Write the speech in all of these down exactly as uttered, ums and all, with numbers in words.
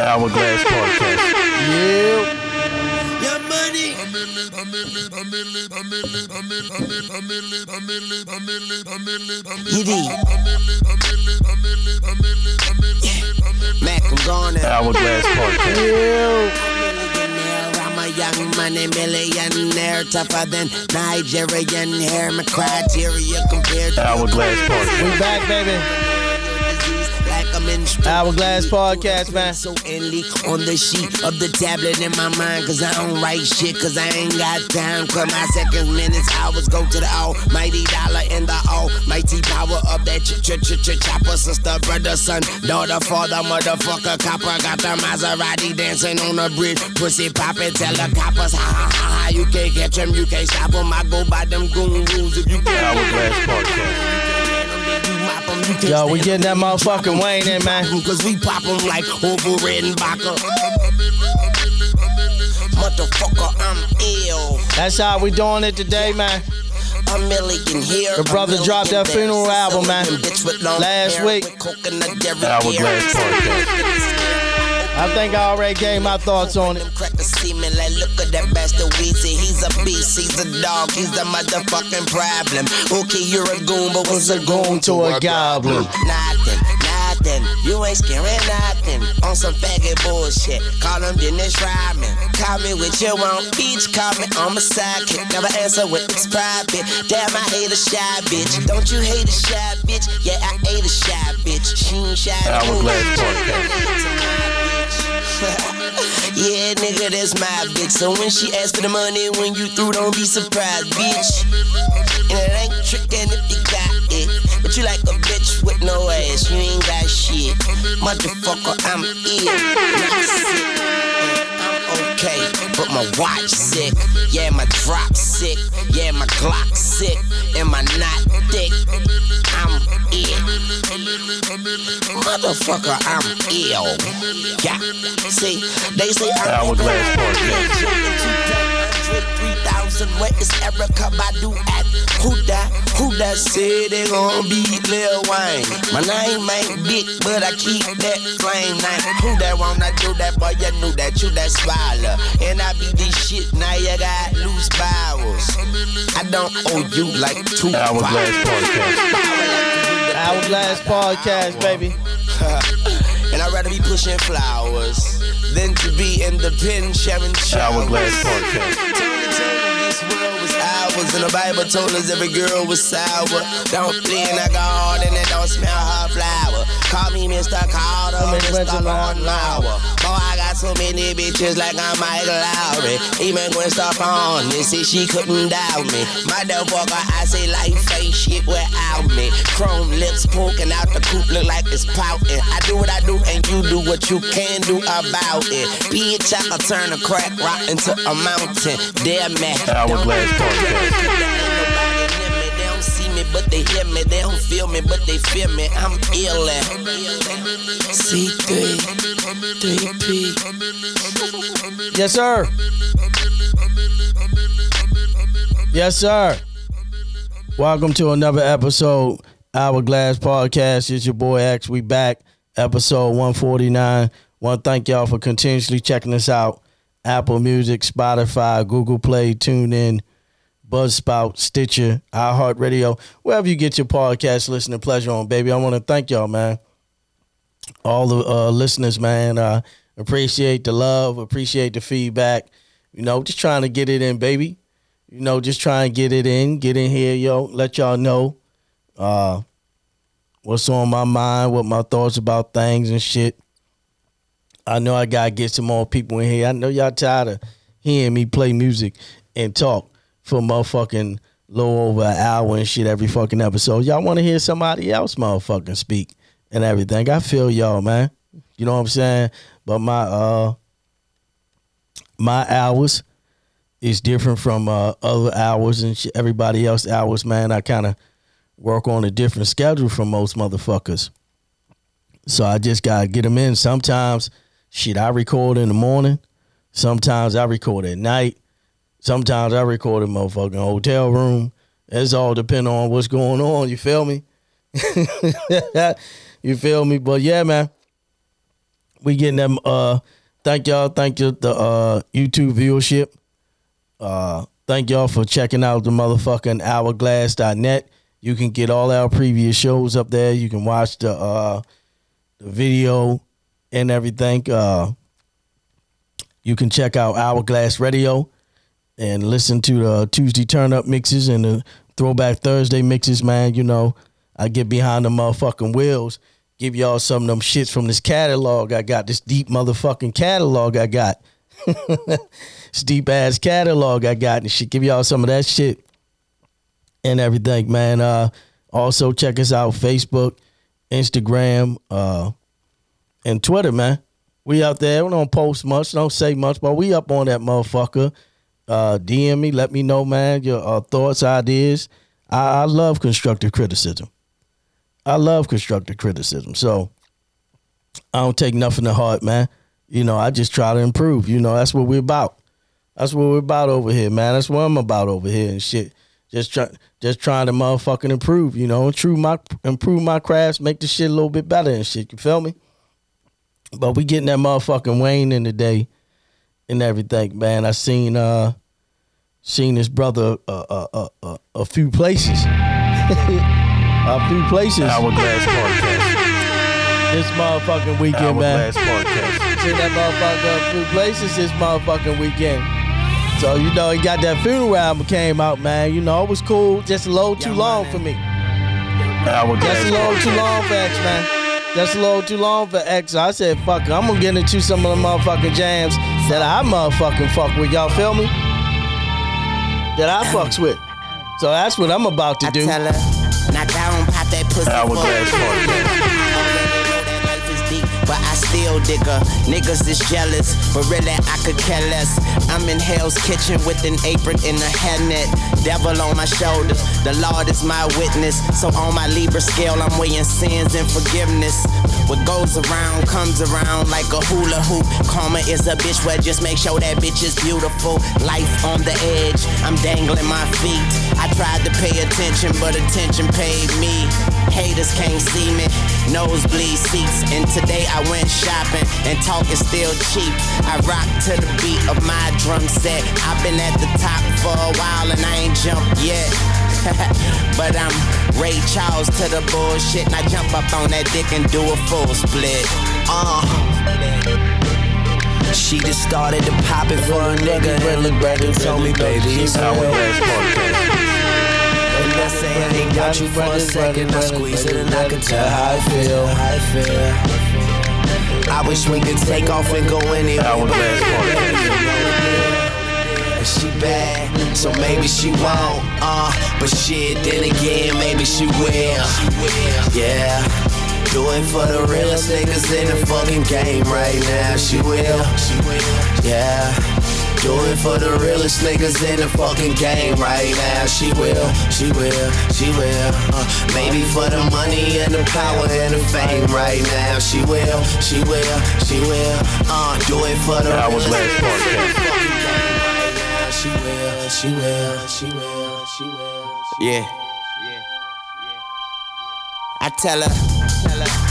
Hourglass Podcast. Yep. Your money. A million, a million, a million, a million, a million, a million, a million, a million, a million, a million, a million, a million, a million, a million, a million, a million, a million. Mac, I'm gone. Hourglass Podcast. Young money millionaire, tougher than Nigerian hair. My criteria compared to Hourglass Podcast. We back, baby. Hourglass Podcast, man. So endly on the sheet of the tablet in my mind, cause I don't write shit, cause I ain't got time. For my seconds, minutes, hours go to the almighty dollar and the almighty power of that ch ch ch ch chopper. Sister, brother, son, daughter, father, motherfucker, copper. Got the Maserati dancing on the bridge, pussy poppin', tell the coppers, ha ha ha ha. You can't catch him, you can't stop him. I go by them goon rules if you can't. Hourglass Podcast. Yo, we getting that motherfucking Wayne in, man. Cause we pop him like Uber and Baca. Motherfucker, I'm ill. That's how we doing it today, man. A million here. The brother dropped that funeral album, man. Last week. I think I already gave my thoughts on it. Look at that bastard Weezy. He's a beast, he's a dog, he's the motherfucking problem. Okay, you're a goon, but what's a goon to a goblin? Nothing, nothing. You ain't scaring nothing. On some faggot bullshit. Call him Dennis Rodman. Call me with your own beach. Call me on my sidekick. Never answer when it's private. Damn, I hate a shy bitch. Don't you hate a shy bitch? Yeah, I hate a shy bitch. She ain't shy. Yeah, nigga, that's my bitch. So when she asks for the money, when you through, don't be surprised, bitch. And it ain't trickin' if you got it. But you like a bitch with no ass, you ain't got shit. Motherfucker, I'm ill. Not sick. I'm okay, but my watch sick. Yeah, my drop sick. Yeah, my Glock sick. Am I not thick? I'm ill. Motherfucker, I'm ill. Yeah, see, they say I'm ill. three thousand, where is Erica Badu at? Who that, who that said they gon' be Lil Wayne? My name ain't big, but I keep that flame name. Who that wanna do that, boy, you knew that, you that swallow. And I be this shit, now you got loose bowels. I don't owe you like two hours. Hourglass Podcast, baby. And I'd rather be pushing flowers than to be in the pen sharing showers. Hourglass Podcast. This world was ours, and the Bible told us every girl was sour. Don't play in a garden and don't smell her flower. Call me Mister Carter, Mister Lauer. Boy, I got so many bitches like I'm Michael Lowry. Even Gwen Stefani said she couldn't doubt me. Motherfucker, I say life ain't shit without me. Chrome lips poking out the coop, look like it's pouting. I do what I do and you do what you can do about it. Bitch, I'll turn a crack rock into a mountain. Dear man, Hourglass Podcast. They don't see me, but they hear me. They don't feel me, but they fear me. I'm ill at C three, three P. Yes, sir. Yes, sir. Welcome to another episode. Hourglass Podcast. It's your boy X. We back, episode one forty-nine. Want to thank y'all for continuously checking us out. Apple Music, Spotify, Google Play, TuneIn, Buzzspout, Stitcher, iHeartRadio, wherever you get your podcast listening pleasure on, baby. I want to thank y'all, man. All the uh, listeners, man. Uh, appreciate the love, appreciate the feedback. You know, just trying to get it in, baby. You know, just trying to get it in, get in here, yo. Let y'all know. Uh, what's on my mind, what my thoughts about things and shit. I know I gotta get some more people in here. I know y'all tired of hearing me play music and talk for motherfucking low over an hour and shit every fucking episode. Y'all want to hear somebody else motherfucking speak and everything. I feel y'all, man. You know what I'm saying? But my uh my hours is different from uh, other hours and shit, everybody else's hours, man. I kind of work on a different schedule from most motherfuckers. So I just got to get them in. Sometimes, shit, I record in the morning. Sometimes I record at night. Sometimes I record in a motherfucking hotel room. It's all depending on what's going on. You feel me? You feel me? But yeah, man. We getting them. Uh, thank y'all. Thank you the uh, YouTube viewership. Uh, thank y'all for checking out the motherfucking hourglass dot net. You can get all our previous shows up there. You can watch the uh, the video and everything. Uh, you can check out Hourglass Radio and listen to the Tuesday Turnup mixes and the Throwback Thursday mixes, man. You know, I get behind the motherfucking wheels, give y'all some of them shits from this catalog I got, this deep motherfucking catalog I got. This deep-ass catalog I got and shit. Give y'all some of that shit and everything, man. Uh, also, check us out Facebook, Instagram, uh, and Twitter, man. We out there. We don't post much, don't say much, but we up on that motherfucker. Uh, D M me. Let me know, man, your uh, thoughts, ideas. I, I love constructive criticism. I love constructive criticism. So I don't take nothing to heart, man. You know, I just try to improve. You know, that's what we're about. That's what we're about over here, man. That's what I'm about over here and shit. Just try, just trying to motherfucking improve, you know, improve my, improve my crafts, make the shit a little bit better and shit. You feel me? But we getting that motherfucking Wayne in the day and everything, man. I seen uh, seen his brother uh, uh, uh, uh, a few places. A few places. Hourglass Podcast. This motherfucking weekend, man. Hourglass Podcast. Seen that motherfucker a few places this motherfucking weekend. So, you know, he got that funeral album came out, man. You know, it was cool. Just a little too long for me. Just a little too long for X, man. Just a little too long for X. I said, fuck it. I'm going to get into some of the motherfucking jams that I motherfucking fuck with. Y'all feel me? That I fucks with. So that's what I'm about to do. Now down, pop that pussy. But I still digger. Niggas is jealous, but really I could care less. I'm in Hell's Kitchen with an apron and a helmet. Devil on my shoulders, the Lord is my witness. So on my Libra scale, I'm weighing sins and forgiveness. What goes around comes around like a hula hoop. Karma is a bitch, well just make sure that bitch is beautiful. Life on the edge, I'm dangling my feet. I tried to pay attention, but attention paid me. Haters can't see me, nosebleed seats. And today I went shopping and talk is still cheap. I rock to the beat of my drum set. I've been at the top for a while and I ain't jumped yet. But I'm Ray Charles to the bullshit, and I jump up on that dick and do a full split. Uh She just started to pop it for a nigga and look back and told me, baby, it's how it is. And I say I ain't got you for a second. I squeeze it and I can tell how I feel. How I feel. I wish we could take off and go anywhere. And she bad, so maybe she won't. Uh, but shit, then again, maybe she will. Yeah, do it for the realest niggas in the fucking game right now. She will. She will. Yeah. Do it for the realest niggas in the fucking game right now. She will, she will, she will. Uh, maybe for the money and the power and the fame right now. She will, she will, she will. Uh, do it for the that realest niggas in the fucking game right now. She will, she will, she will, she will. Yeah. I tell her, tell her.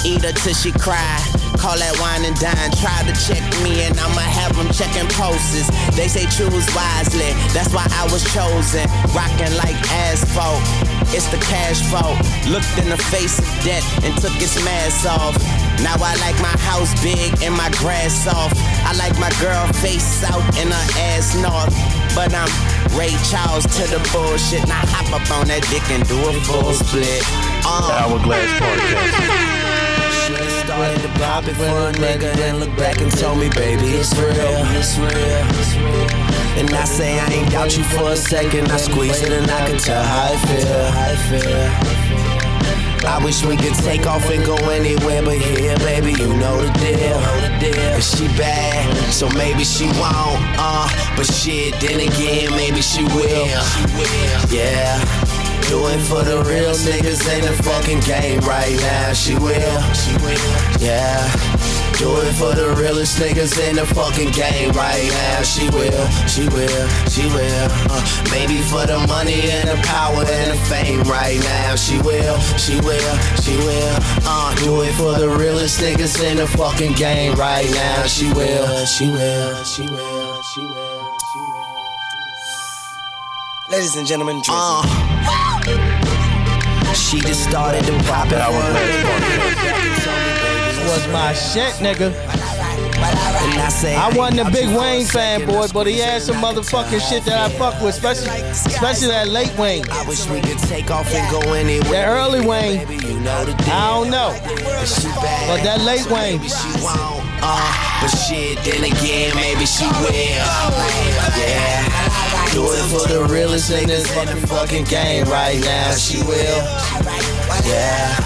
Eat her till she cry. Call that wine and dine. Try to check me and I'ma have them checking poses. They say choose wisely, that's why I was chosen. Rocking like asphalt, it's the cash vault. Looked in the face of debt and took its mask off. Now I like my house big and my grass soft. I like my girl face south and her ass north. But I'm Ray Charles to the bullshit. Now hop up on that dick and do a full split. um. Hourglass Podcast. Started to pop it for a nigga and look back and told me, baby, it's real, it's real, it's real. And I say I ain't doubt you for a second. I squeeze it and I can tell how I feel, how I feel. I wish we could take off and go anywhere, but here, baby, you know the deal. If she bad, so maybe she won't. Uh, but shit, then again, maybe she will. Yeah. Do it for the real niggas in the fucking game right now. She will, she will, yeah. Do it for the realest niggas in the fucking game right now. She will, she will, she will. Uh, maybe for the money and the power and the fame right now. She will, she will, she will. Uh, do it for the realest niggas in the fucking game right now. She will, she will, she will, she will, she will. Ladies and gentlemen, Drizzy. Uh, she just started to pop it. I want to was my shit, nigga. I wasn't a big Wayne fanboy, but he had some motherfucking shit that I fuck with, especially especially that late Wayne. I wish we could take off and go anywhere. That early Wayne, I don't know, but that late Wayne. Uh, but shit, then again, maybe she will. Yeah. Do it for the realest niggas in the fucking game right now. She will. Yeah.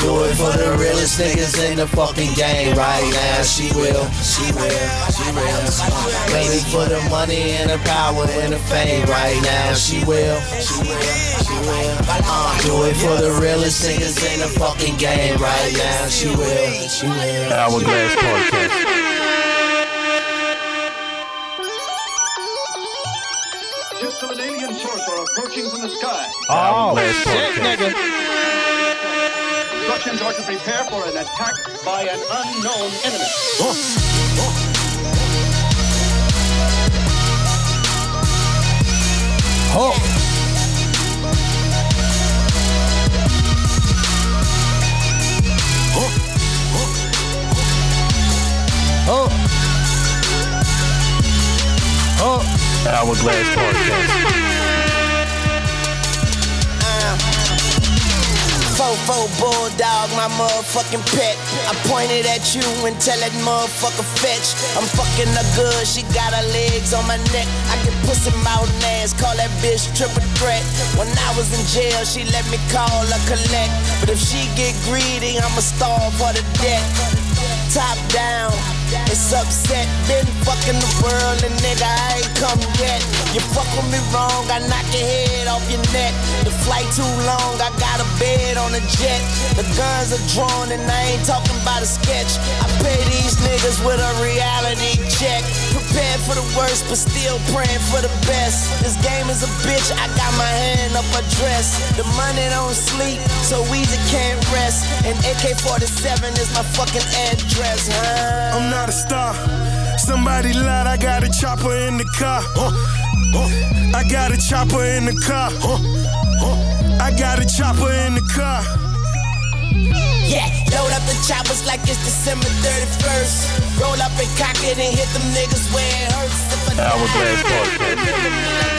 Do it for the realest niggas in the fucking game right now. She will. She will. She will. Maybe for the money and the power and the fame right now. She will. She will. She will. Uh, do it for the realest niggas in the fucking game right now. She will. She will. Hourglass Podcast. An alien sorcerer approaching from the sky. Oh, shit, nigga. Instructions are to prepare for an attack by an unknown enemy. Oh. Oh. Oh. Oh. Oh. Oh. Hourglass Podcast. Uh, Fofo Bulldog, my motherfucking pet. I pointed at you and tell that motherfucker fetch. I'm fucking her good, she got her legs on my neck. I get pussy mouth and ass, call that bitch triple threat. When I was in jail, she let me call her collect. But if she get greedy, I'ma starve her to death. Top down, it's upset. Been fucking the world and nigga, I ain't come yet. You fuck with me wrong, I knock your head off your neck. The flight too long, I got a bed on a jet. The guns are drawn and I ain't talking about a sketch. I pay these niggas with a reality check. Prepared for the worst, but still praying for the best. This game is a bitch, I got my hand up her dress. The money don't sleep, so Weezy can't rest. And A K forty-seven is my fucking address. I'm not a star. Somebody lied, I got a chopper in the car. I got a chopper in the car. I got a chopper in the car. Yeah, load up the choppers like it's December thirty-first. Roll up and cock it and hit them niggas where it hurts. Hourglass Podcast.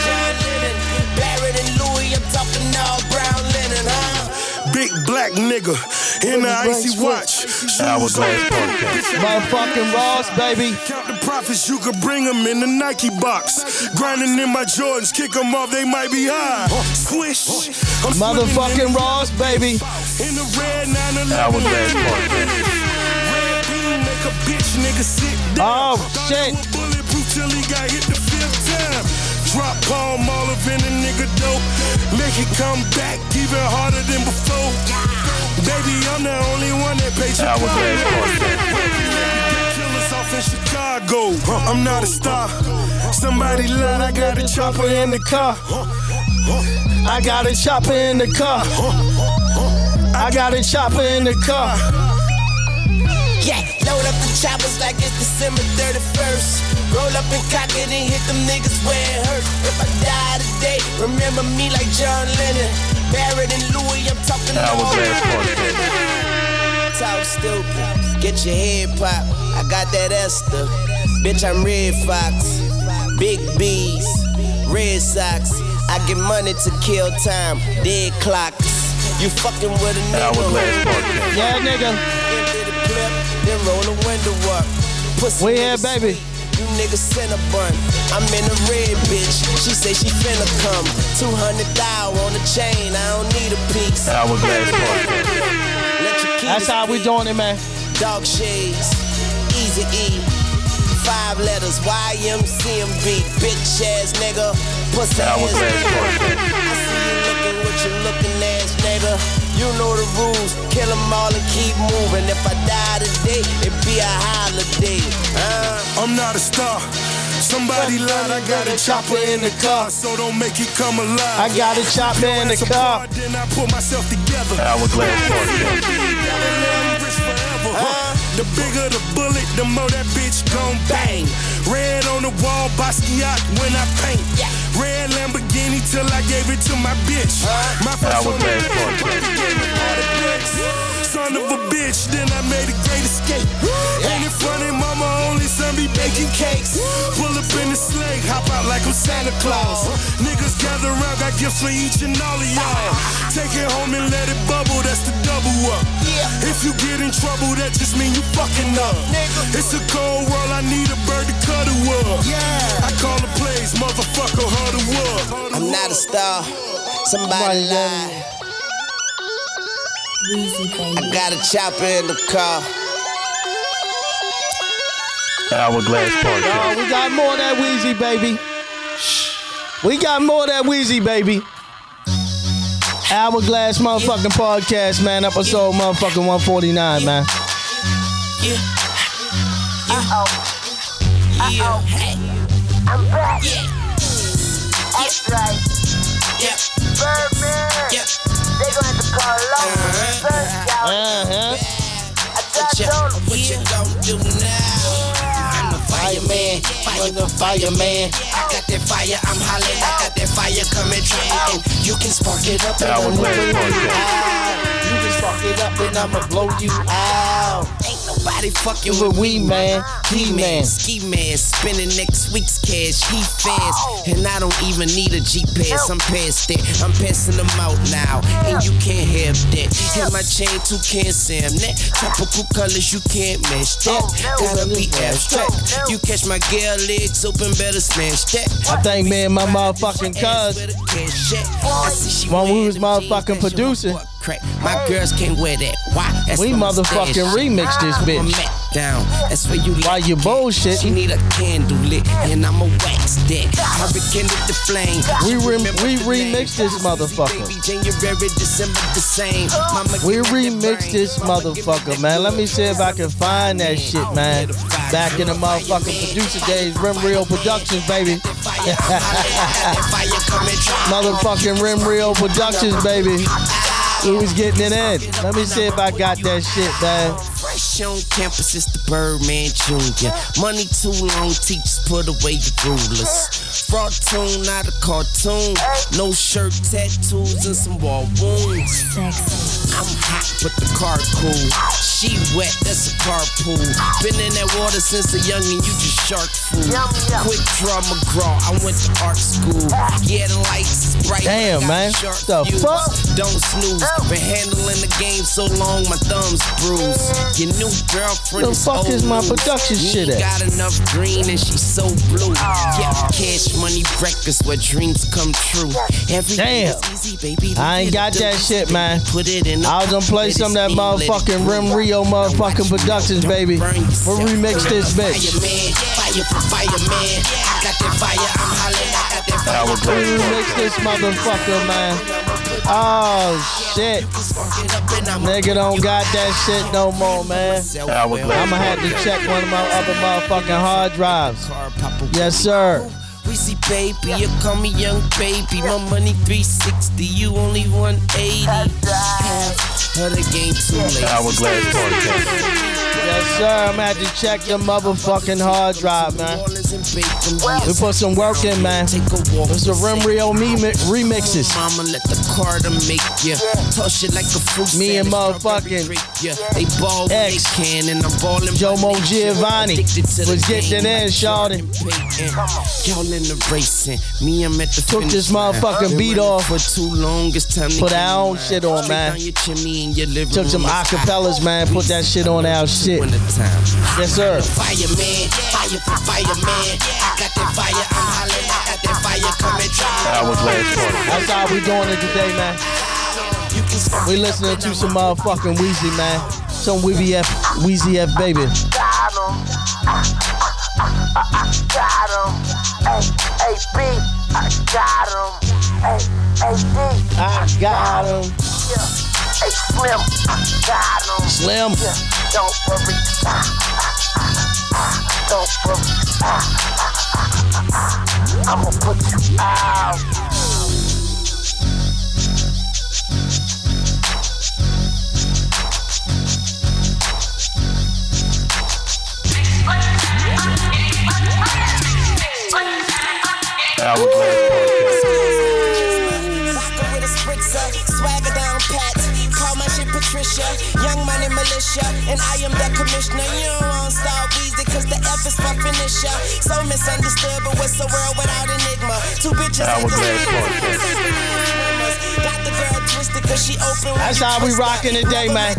John Lennon, Barrett and Louis, I'm talking all brown linen, huh? Big black nigga in the icy watch. Hourglass Podcast. Motherfucking Ross, baby. Count the profits, you could bring them in the Nike box. Grinding in my Jordans, kick them off, they might be high. Swish. Motherfucking Ross, baby. In the red nine eleven. Hourglass Podcast. Red beam, make a bitch nigga sit down. Oh, shit. Bulletproof till he got hit the fifth time. Drop palm all up in a nigga dope. Make it come back even harder than before. Baby, I'm the only one that paid you. Killers off in Chicago. I'm not a star. Somebody lied, I got a chopper in the car. I got a chopper in the car. I got a chopper in the car. Yeah, load up the choppers like it's December thirty-first. Roll up and cock it and hit them niggas where it hurts. If I die today, remember me like John Lennon, Barrett and Louis, I'm talking about talk stupid, get your head popped. I got that Esther, bitch I'm Red Fox. Big B's, Red Sox. I get money to kill time, dead clocks. You fucking with a nigga. Yeah, nigga. Then roll the window up. Pussy we here, baby. You niggas sent a bun. I'm in a red bitch. She say she finna come. two hundred thou on the chain. I don't need a piece. Hourglass Podcast. That's how we doing it, man. Dog shades. Easy E. Five letters. Y M C M B. Bitch ass nigga. Pussy ass nigga. I see you looking with your and if I die today, it be a holiday. Uh. I'm not a star. Somebody lied, I got a chopper in the car, so don't make it come alive. I got a chopper in the car. Then I put myself together. Hourglass Podcast. The bigger the bullet, the more that bitch gon' bang. Red on the wall, Basquiat when I paint. Red Lamborghini till I gave it to my bitch. My first one. Son of a bitch, then I made a great escape. Ain't in front of mama, only son be baking cakes. Pull up in the sleigh, hop out like I'm Santa Claus. Niggas gather around, got gifts for each and all of y'all. Take it home and let it bubble, that's the double up. If you get in trouble, that just mean you fucking up. It's a cold world, I need a bird to cuddle up. I call the plays, motherfucker, huddle up. I'm not a star, somebody lied. I got a chopper in the car. Hourglass Podcast. Oh, we got more of that Weezy, baby. We got more of that Weezy, baby. Hourglass motherfucking podcast, man. Episode motherfucking one forty-nine, man. Uh-oh. Uh-oh. Hey. I'm back. That's right. Birdman. Yep. They gon' have to call over uh-huh. First, y'all. Uh-huh. I got what, what you gon' do now? Yeah. I'm a fireman, fireman, fireman. I got that fire, I'm hollering. I got that fire coming, trying. You can spark it up and I'ma blow you out. You can spark it up and I'ma blow you out. Ain't nobody fucking with we, man. He man, ski man, spending next week's cash. He fast, and I don't even need a G P S. I'm past it. I'm passing them out now, and you can't have that. Hit my chain, two can't Sam that. Tropical colors, you can't match that. Gotta be abstract. You catch my Gayle legs open, better smash that. I think me and my motherfucking cuz, when we was motherfucking producing, my girls can't wear that. Why? That's we motherfucking remix this bitch. Down. That's where you why you bullshit. She need a candle lit, and I'm a wax deck. I rekindled the flame. We rem- we remixed this motherfucker. We remixed this motherfucker, man. Let me see if I can find that shit, man. Back in the motherfucking producer days, Rim Real Productions, baby. Motherfucking Rim Real Productions, baby. He was getting it in. Let me see if I got that shit, man. Fresh on campus, it's the Birdman Junior Money too long, teachers put away the rulers. Fraud tune, not a cartoon. No shirt, tattoos, and some wall wounds. I'm hot, but the car cool. She wet, that's a carpool. Been in that water since a youngin', you just shark food. Quick draw McGraw, I went to art school. Yeah, the lights is bright. Damn, man. The fuck? Don't snooze. Been handling the game so long, my thumb's bruised. Your new girlfriend is old. The fuck is my production shit at? Got enough green and she's so blue. Yeah, cash money breakfast where dreams come true. Damn, I ain't got that shit, man. I was gonna play some of that motherfucking Rim Rio motherfucking Productions, baby. We'll remix this bitch. We'll remix this motherfucker, man. Oh shit, nigga don't got that shit no more, man. I'ma have to check one of my other motherfucking hard drives. Yes sir. Weezy baby, you call me young baby. My money three sixty, you only one eighty. Half of the game too late. Hourglass Podcast. Yes sir, I'ma have to check the motherfucking hard drive, man. We put some work in, man. It's a Rim Rio remixes. Mama, let the Carter make you toss it like a fruit. Me and motherfucking ex Jomo Giovanni was getting in, shawty. In the racing, me I'm at the took this motherfucking beat off for too long. It's time to put our own shit on, man. Took some acapellas, man. Put that shit on our shit. Yes, sir. Fireman, fire for fireman. I got that fire, I'm hollering. I got that fire coming down. That's how we doing it today, man. We listening to some motherfucking Weezy, man. Some Weezy F, Weezy F, baby. I got him. Hey, hey, B, I got him. Hey, hey, D, I got him. Yeah. Hey, Slim, got him. Slim. Yeah, don't worry. Ah, ah, ah, ah, don't worry. Ah, ah, ah, ah, ah. I'ma put you out. Swagger down pat, call my shit Patricia, Young Money Militia, and I am the commissioner. You don't want to start Weezy, cause the F is for finisher. So misunderstood, but what's the world without enigma? Two bitches in the got the girl twisted cause she open. That's how we rocking today, man.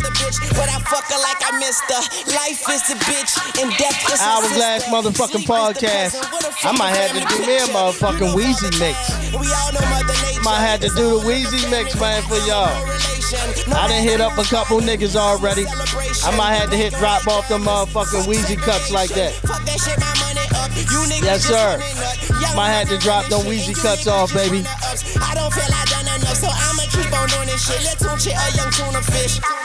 But I fuck her like I missed her. Life is a bitch, and death is a Hourglass motherfucking podcast. I might have to do me a motherfucking Weezy mix. We all know Mother Nature. Might have to do the Weezy mix, man, for y'all. I done hit up a couple niggas already. I might have to hit drop off the motherfucking Weezy cuts like that. Yes, sir. Might have to drop them Weezy cuts off, baby. I don't feel I done enough, so I'ma keep on doing this shit. Let's watch it, a young tuna fish. Yeah.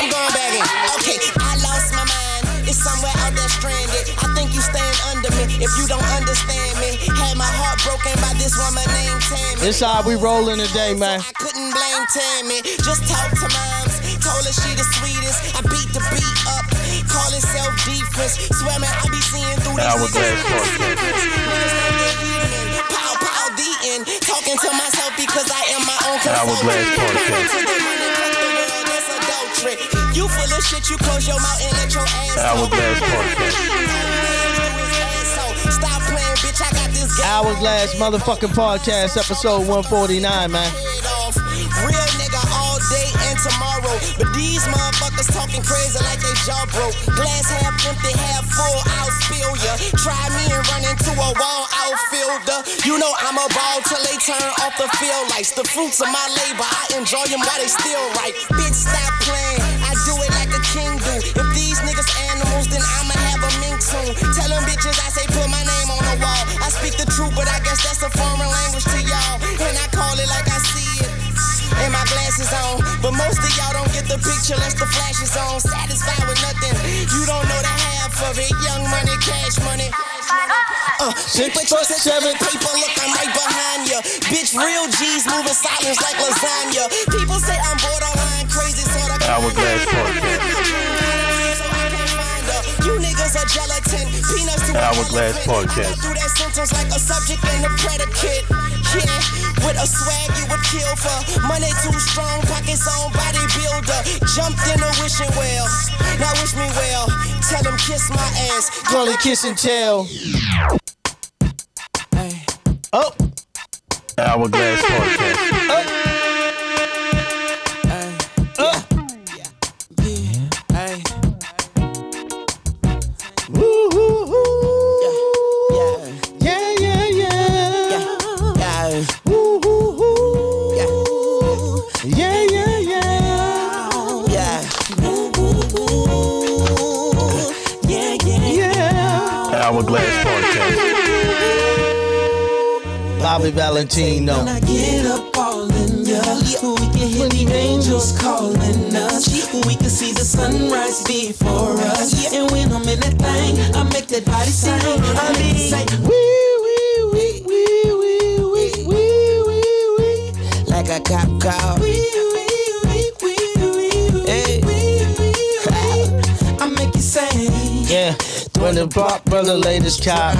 I'm going back in. Okay, I lost my mind. It's somewhere out there stranded. I think you staying under me. If you don't understand me, had my heart broken by this woman named Tammy. This how we rolling today, man. I couldn't blame Tammy. Just talk to moms. Told her she the sweetest. I beat the beat up. Call it self-defense. Swear, man, I be seeing through these niggas. Pow, pow, the end. Talking to myself because I am my own consultant. You full of shit, you close your mouth and let your ass Hourglass Podcast. Stop playing, bitch, I got this game. Hourglass motherfucking podcast, episode one forty-nine, man. Real nigga all day and tomorrow. But these motherfuckers talking crazy like they jaw broke. Glass half empty, half full, I'll spill ya. Try me and run into a wall, outfielder. You know I'm a ball till they turn off the field lights. The fruits of my labor, I enjoy them while they still ripe. Bitch, stop playing, I do it like a king do. If these niggas animals, then I'ma have a mink soon. Tell them bitches I say put my name on the wall. I speak the truth, but I guess that's a foreign language to y'all. And I call it like I see it. And my glasses on, but most of y'all don't get the picture unless the flash is on. Satisfied with nothing, you don't know the half of it. Young money, cash money. Uh, Six foot seven, people look, I'm right behind ya. Bitch, real G's moving silence like lasagna. People say I'm borderline crazy, so I can't. You niggas are gelatin, peanuts to Hourglass Podcast. I go through that sentence like a subject and a predicate. Yeah. With a swag you would kill for. Money too strong, pockets on bodybuilder. Jumped in a wishing well. Now wish me well. Tell him kiss my ass. Call it kiss and tell. Hey. Oh. Hourglass Podcast. Oh. Hey. Oh. Yeah. Yeah. Hey. Woo hoo hoo. Yeah. Yeah, yeah, yeah. Yeah. Yeah. Yeah. Yeah, yeah, yeah. Yeah. Yeah, yeah, yeah. Hourglass Podcast. Bobby Valentino. When I get up all in ya, we can hear the angels calling us. We can see the sunrise before us. And when I'm in that thing, I make that body sing. I mean, like, wee, wee, wee, wee, wee. Like a cop call. Hey. I make you sing. Yeah, when the block brother latest cop,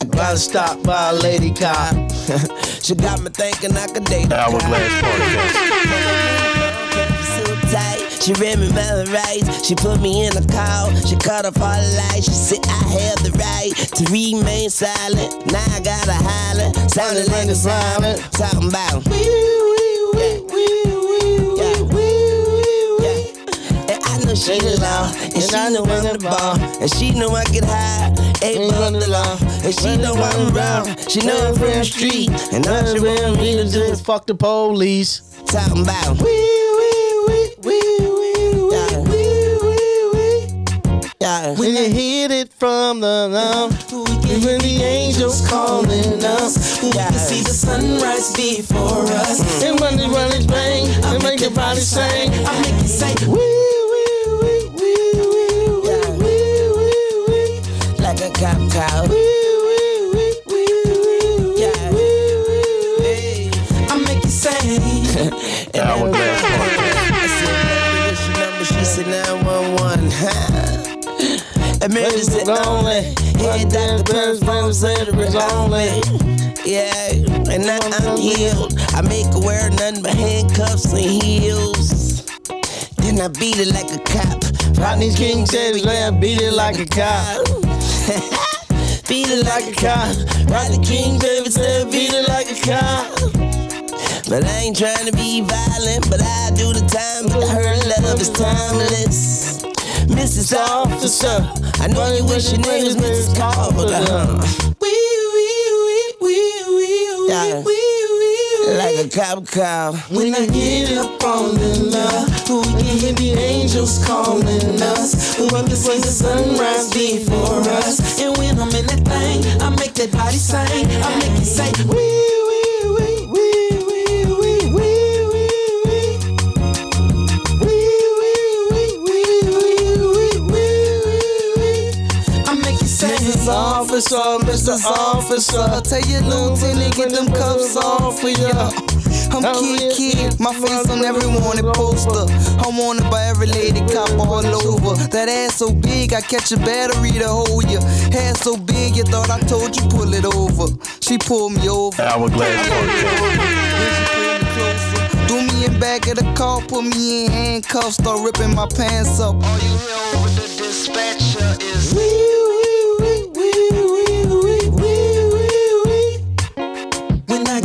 I gotta stop by a lady cop. She got me thinking I could date. Hourglass Podcast. She read me my rights. She put me in a call. She cut off all the lights. She said I have the right to remain silent. Now I gotta holler. Sounding like a silent. Talking about me. She the law, and, and she I know I'm the ball, and she know I get high, ain't above the law, and she know I'm wrong, she know I'm from the street, and all she want me to do is fuck the police. Talking about wee wee wee wee wee wee wee wee. We can hear it from the love, when the angels calling us, we we can see the sunrise before us. And when the rally bang, I make your body sing. I make it say wee wee wee wee wee wee wee wee wee, like a cop cow. Wee wee wee wee wee wee. I make it say. Hourglass Podcast. She said nine one one. I mean, is it lonely? Yeah, Doctor Burns, Burns said it was lonely. Yeah, and now I'm healed. I make her wear nothing but handcuffs and heels. Then I beat it like a cop. Rodney King said it, I beat it like a cop. Beat it like a cop. Rodney King David said beat it like a cop. But I ain't trying to be violent, but I do the time. But her love is timeless. Missus Officer, I know you wish your name was Missus Carver. Wee wee wee wee wee wee wee, like a cop cow. When I get up on the love, who can hear the angels calling us? Who can see the sunrise before us? And when I'm in that thing, I make that body sing. I make it say wee wee wee wee wee wee wee wee wee wee wee wee wee. Missus Officer, Missus Officer, tell your lieutenant, get them cuffs off of ya. I'm kid, kid, my face on every wanted poster. I'm wanted by every lady cop all over. That ass so big, I catch a battery to hold ya. Hair so big, you thought I told you, pull it over. She pulled me over. Hourglass Podcast. Threw me in back of the car, put me in handcuffs, start ripping my pants up. All you hear over the dispatcher is wee.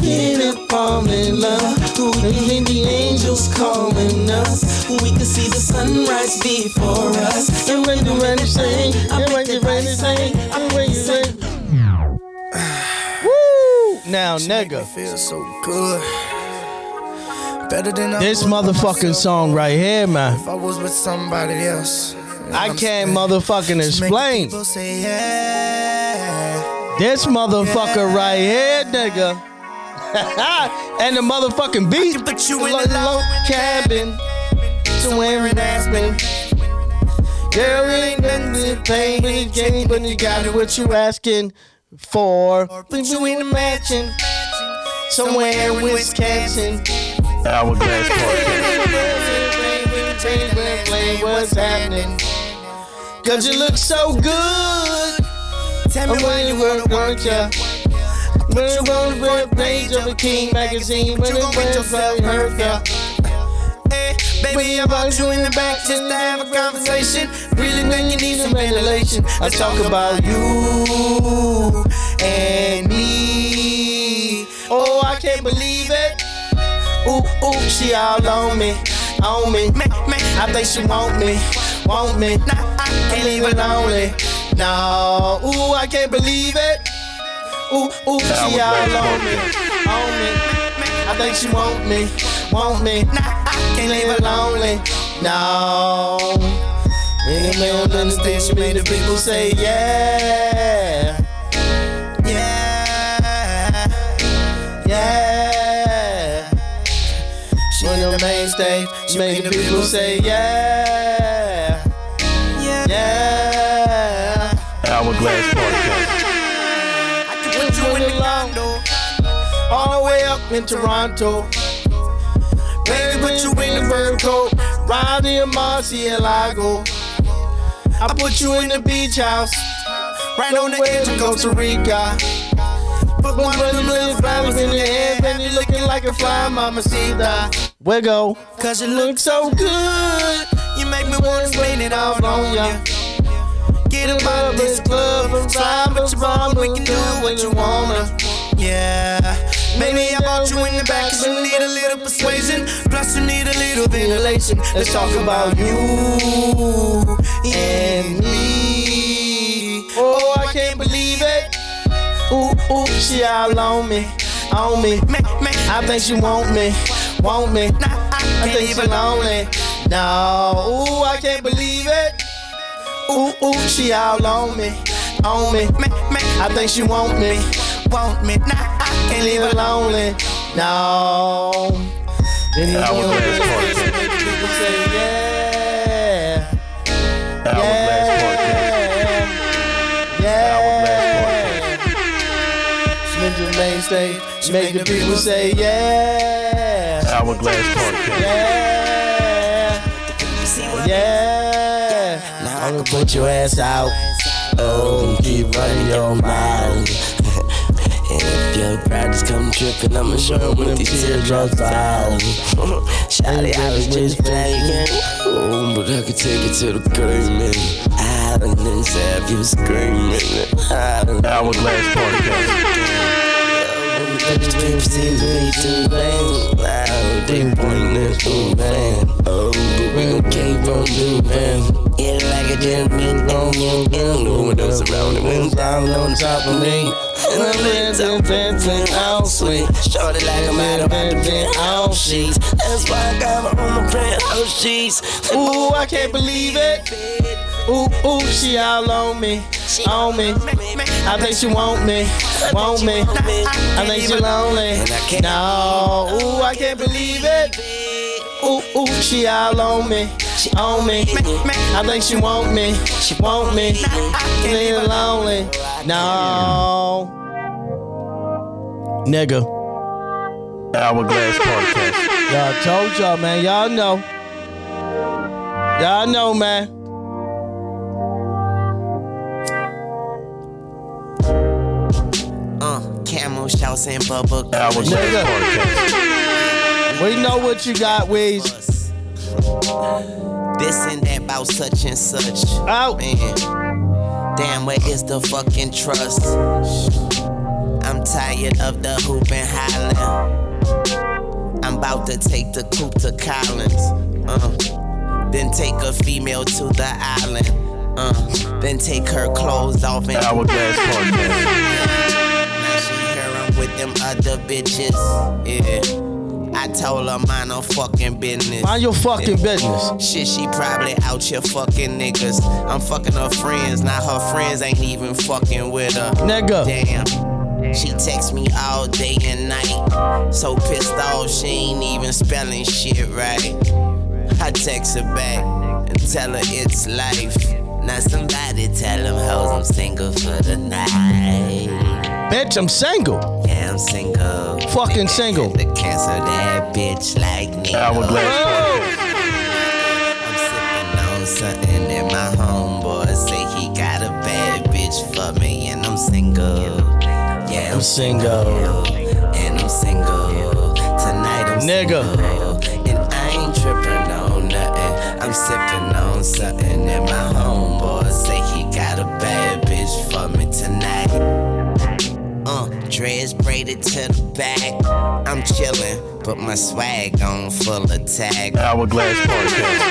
Get up, fall in love. Who can hear the angels calling us? We can see the sunrise before us. And when the rain is saying, I make the rain is saying, I make it say. Woo! Now, nigga. Feel so good. Better than I this motherfucking song right here, man. If I was with somebody else, I can't motherfucking explain. This motherfucker right here, nigga. And the motherfucking beat. I can put you in the low cabin, somewhere in Aspen. Girl, ain't nothing to play with the game, but you got it, what you asking for. Put you in the mansion, somewhere in Wisconsin. Hourglass Podcast. Play what's happening, 'cause you look so good. Tell me why you wanna work ya. When you on the page of a King magazine, when you gon' get yourself hurt, yeah. Hey, baby, I brought you in the back just to have a conversation. Really, when you need some ventilation, I talk about you and me. Oh, I can't believe it. Ooh, ooh, she all on me, on me. I think she want me, want me. Nah, I can't leave her lonely. No, ooh, I can't believe it. Ooh, ooh, she all on me, on me. I think she want me, want me. Nah, I can't leave her lonely, no. Nigga, man, don't understand, she made the people say yeah. Yeah, yeah. She on the main stage, she made the people say yeah. Yeah, yeah. Hourglass Podcast. All the way up in Toronto. Baby, put you in the vertical, Rodney and Marcy and Lago. I put you in the beach house, right on the edge of Costa Rica. Put one of them little flowers in your hair, and you looking like a fly, mamacita. Wiggle, 'cause you look so good, you make me wanna spend it all on ya. Get up out of this club, slide with your mom, we can do what you wanna. Yeah, maybe I bought you in the back 'cause you need a little persuasion, plus you need a little ventilation. Let's talk about you and me. Oh, I can't believe it. Ooh, ooh, she all on me, on me. I think she want me, want me. I think she lonely. No, ooh, I can't believe it. Ooh, ooh, she all on me, on me. I think she want me, want me. Nah, I can't leave her lonely. No. Hourglass Podcast. Yeah. Hourglass Podcast. Yeah. Hourglass Podcast. She makes the main stage. She make the people say yeah. Hourglass Podcast. Yeah. Yeah. Now I can put your ass out. Oh, keep running your mouth. If your pride just come tripping, I'ma show them with these teardrops falling. Shawty, I was just playing, oh, but I could take it to the curtain. I done didn't have you screaming. I done Hourglass Podcast. People see me too late. I they pointing at me, man. Oh, but we gon' keep on doing, man. Yeah, like I didn't mean no more. No one else around the wind down on top of me. And I live in Benton, all sweet. Shorty like I'm out of Benton, all sheets. That's why I got my own print, oh sheets. Ooh, I can't believe it. Ooh, ooh, she all on me, on me. I think she want me, want me. I think she lonely. No, ooh, I can't believe it. Ooh, ooh, she all on me, she on me. I think she want me, she want me. Can't leave her lonely, no. Nigga. Hourglass Podcast. Y'all told y'all, man, y'all know. Y'all know, man. Uh, camel shouts and bubble. Hourglass Podcast. We know what you got, Weez. This and that about such and such. Oh. Man. Damn, where is the fucking trust? I'm tired of the hoop and hollering. I'm about to take the coupe to Collins. Uh, then take a female to the island. Uh, then take her clothes off and Hourglass Podcast. Now she hear I'm with them other bitches. Yeah. I told her mind her fucking business. Mind your fucking business. Shit, she probably out your fucking niggas. I'm fucking her friends, not her friends ain't even fucking with her. Nigga. Damn. She texts me all day and night. So pissed off, she ain't even spelling shit right. I text her back and tell her it's life. Now somebody tell them hoes I'm single for the night. Bitch, I'm single. Yeah, I'm single. Fucking single. To cancel that bitch like me. Hourglass Podcast. I'm sipping on something and my homeboy say he got a bad bitch for me and I'm single. Yeah, I'm, I'm single. single. And I'm single. Tonight I'm Nigga. single. And I ain't tripping on nothing. I'm sipping on something and my homeboy say he got a bad bitch for me tonight. Uh, dreads braided to the back. I'm chillin', but my swag on full attack. Hourglass Podcast.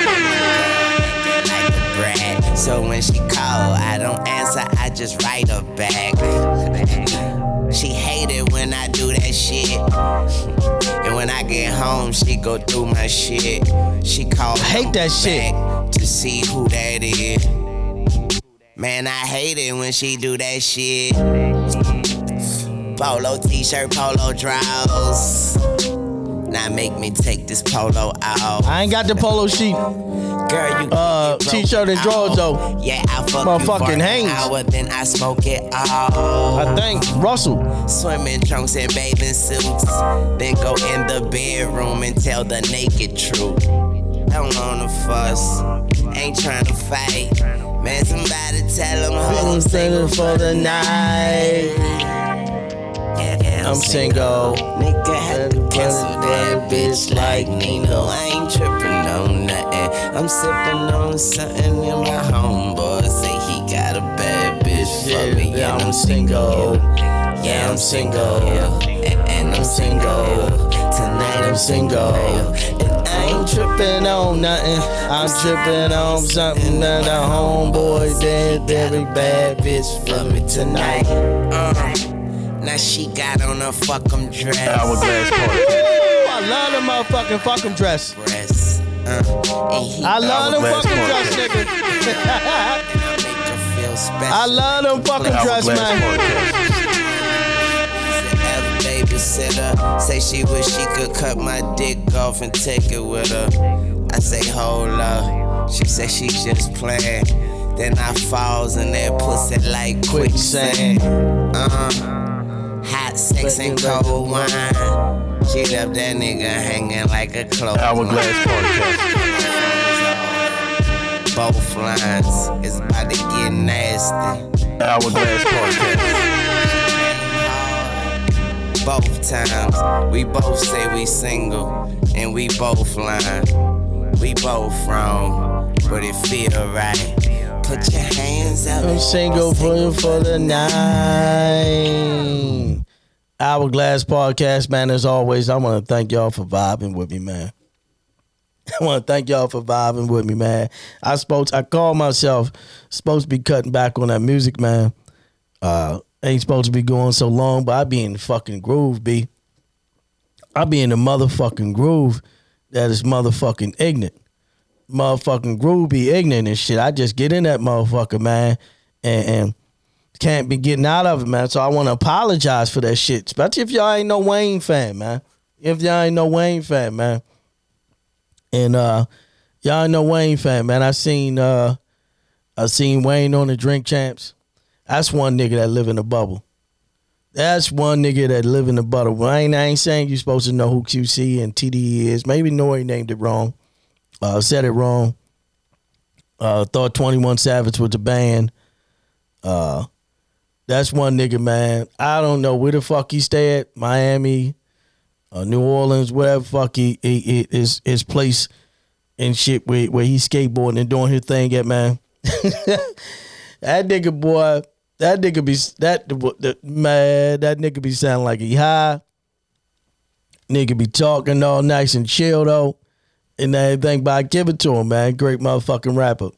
Like a brat. So when she call, I don't answer, I just write her back. She hate it when I do that shit. And when I get home, she go through my shit. She call I hate that shit to see who that is. Man, I hate it when she do that shit. Polo t-shirt, polo draws. Now make me take this polo out. I ain't got the polo sheet. Girl, you uh, t-shirt and drawers though. Yeah, I fuck motherfucking Hanes. Hour, then I smoke it all. I think Russell. Swimming trunks and bathing suits. Then go in the bedroom and tell the naked truth. Don't wanna fuss. Ain't trying to fight. Man, somebody tell them who I'm single for the night. I'm single. Nigga had to cancel that bitch like Nino. I ain't tripping on nothing. I'm sipping on something and my homeboy say he got a bad bitch for me. Yeah, I'm single. Yeah, I'm single. And I'm single. Tonight I'm single. And I ain't tripping on nothing. I'm tripping on something that a homeboy did. Every bad bitch for me tonight. Uh. Now she got on her fuck 'em dress. Hourglass Podcast. Woo! I love the motherfucking fuck 'em dress. Breasts, uh, I love them fuck 'em dress, nigga. I love them fuck 'em dress, man. say she wish she could cut my dick off and take it with her. I say, hold up. She say she just playing. Then I falls in that pussy like quicksand. Uh-huh. Hot sex and cold wine. She left that nigga hanging like a clothesline. Hourglass Podcast. Both lines is about to get nasty. Hourglass Podcast. Both times, we both say we single, and we both lying. We both wrong, but it feel right. Put your hands up. I'm single for you for the night. Hourglass Podcast, man, as always, I want to thank y'all for vibing with me, man. I want to thank y'all for vibing with me, man. I supposed, I called myself, supposed to be cutting back on that music, man. Uh... Ain't supposed to be going so long, but I be in the fucking groove, B. I be in the motherfucking groove that is motherfucking ignorant. Motherfucking groove be ignorant and shit. I just get in that motherfucker, man, and, and can't be getting out of it, man. So I want to apologize for that shit, especially if y'all ain't no Wayne fan, man. If y'all ain't no Wayne fan, man. And uh, y'all ain't no Wayne fan, man. I seen, uh, I seen Wayne on the Drink Champs. That's one nigga that live in a bubble. That's one nigga that live in a bubble. I ain't, I ain't saying you supposed to know who Q C and T D E is. Maybe Nori named it wrong. Uh, said it wrong. Uh, thought twenty-one Savage was a band. Uh, that's one nigga, man. I don't know where the fuck he stay at. Miami, uh, New Orleans, wherever the fuck he, he, he is, his place and shit where, where he skateboarding and doing his thing at, man. That nigga, boy... That nigga be that the, man. That nigga be sounding like he high. Nigga be talking all nice and chill though, and everything. But I give it to him, man. Great motherfucking rapper,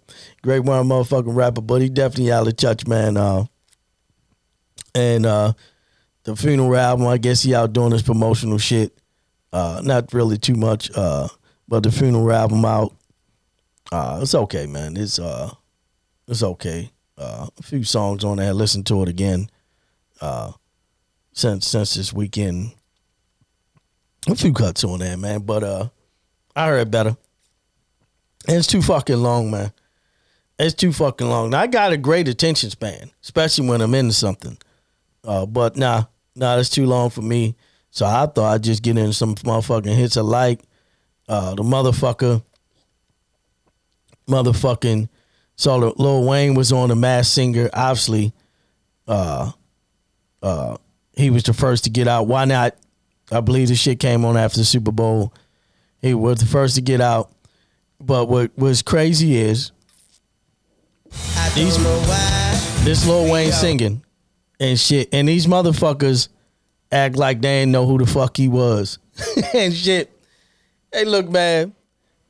great one motherfucking rapper. But he definitely out of touch, man. Uh, and uh, the funeral album, I guess he out doing his promotional shit. Uh, not really too much. Uh, but the funeral album out. Uh, it's okay, man. It's uh, it's okay. Uh, a few songs on there. Listen to it again uh, since since this weekend. A few cuts on there, man. But uh, I heard better. And it's too fucking long, man. It's too fucking long. Now, I got a great attention span, especially when I'm into something. Uh, but nah, nah, it's too long for me. So I thought I'd just get into some motherfucking hits I like. Uh, the motherfucker, motherfucking. So Lil Wayne was on The Masked Singer. Obviously, uh, uh, he was the first to get out. Why not? I believe this shit came on after the Super Bowl. He was the first to get out. But what was crazy is these, this Lil Wayne singing and shit. And these motherfuckers act like they ain't know who the fuck he was. And shit. Hey, look, man.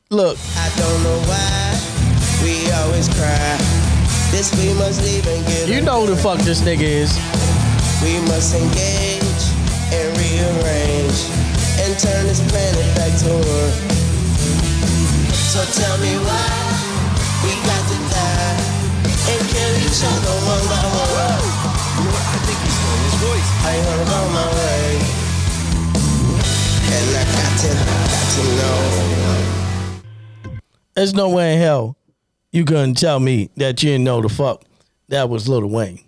Look. I don't know why. We always cry. This we must leave and get. You know who the fuck this nigga is. We must engage and rearrange and turn this planet back to her. So tell me why we got to die and kill each other one by one. You know what? I think he's doing his voice. I heard on my way, and I got to, got to know. There's no way in hell you couldn't tell me that you didn't know the fuck that was Lil Wayne.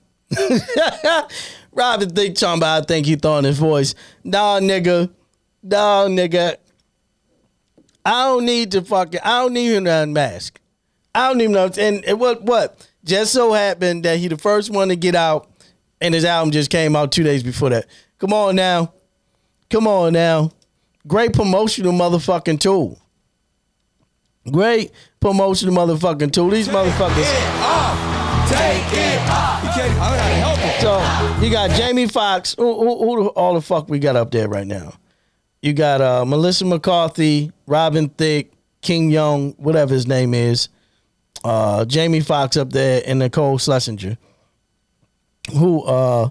Robin think talking about I think he throwing his voice. Nah, nigga. Nah, nigga. I don't need to fucking, I don't need him to unmask. I don't even know. And it what, what? Just so happened that he the first one to get out and his album just came out two days before that. Come on now. Come on now. Great promotional motherfucking tool. Great promotion motherfucking tool. These motherfuckers. Take it off. Take it off. You can't, I gotta help him. So you got Jamie Foxx. Who, who, who all the fuck we got up there right now? You got uh, Melissa McCarthy, Robin Thicke, King Young, whatever his name is. Uh, Jamie Foxx up there and Nicole Schlesinger. Who uh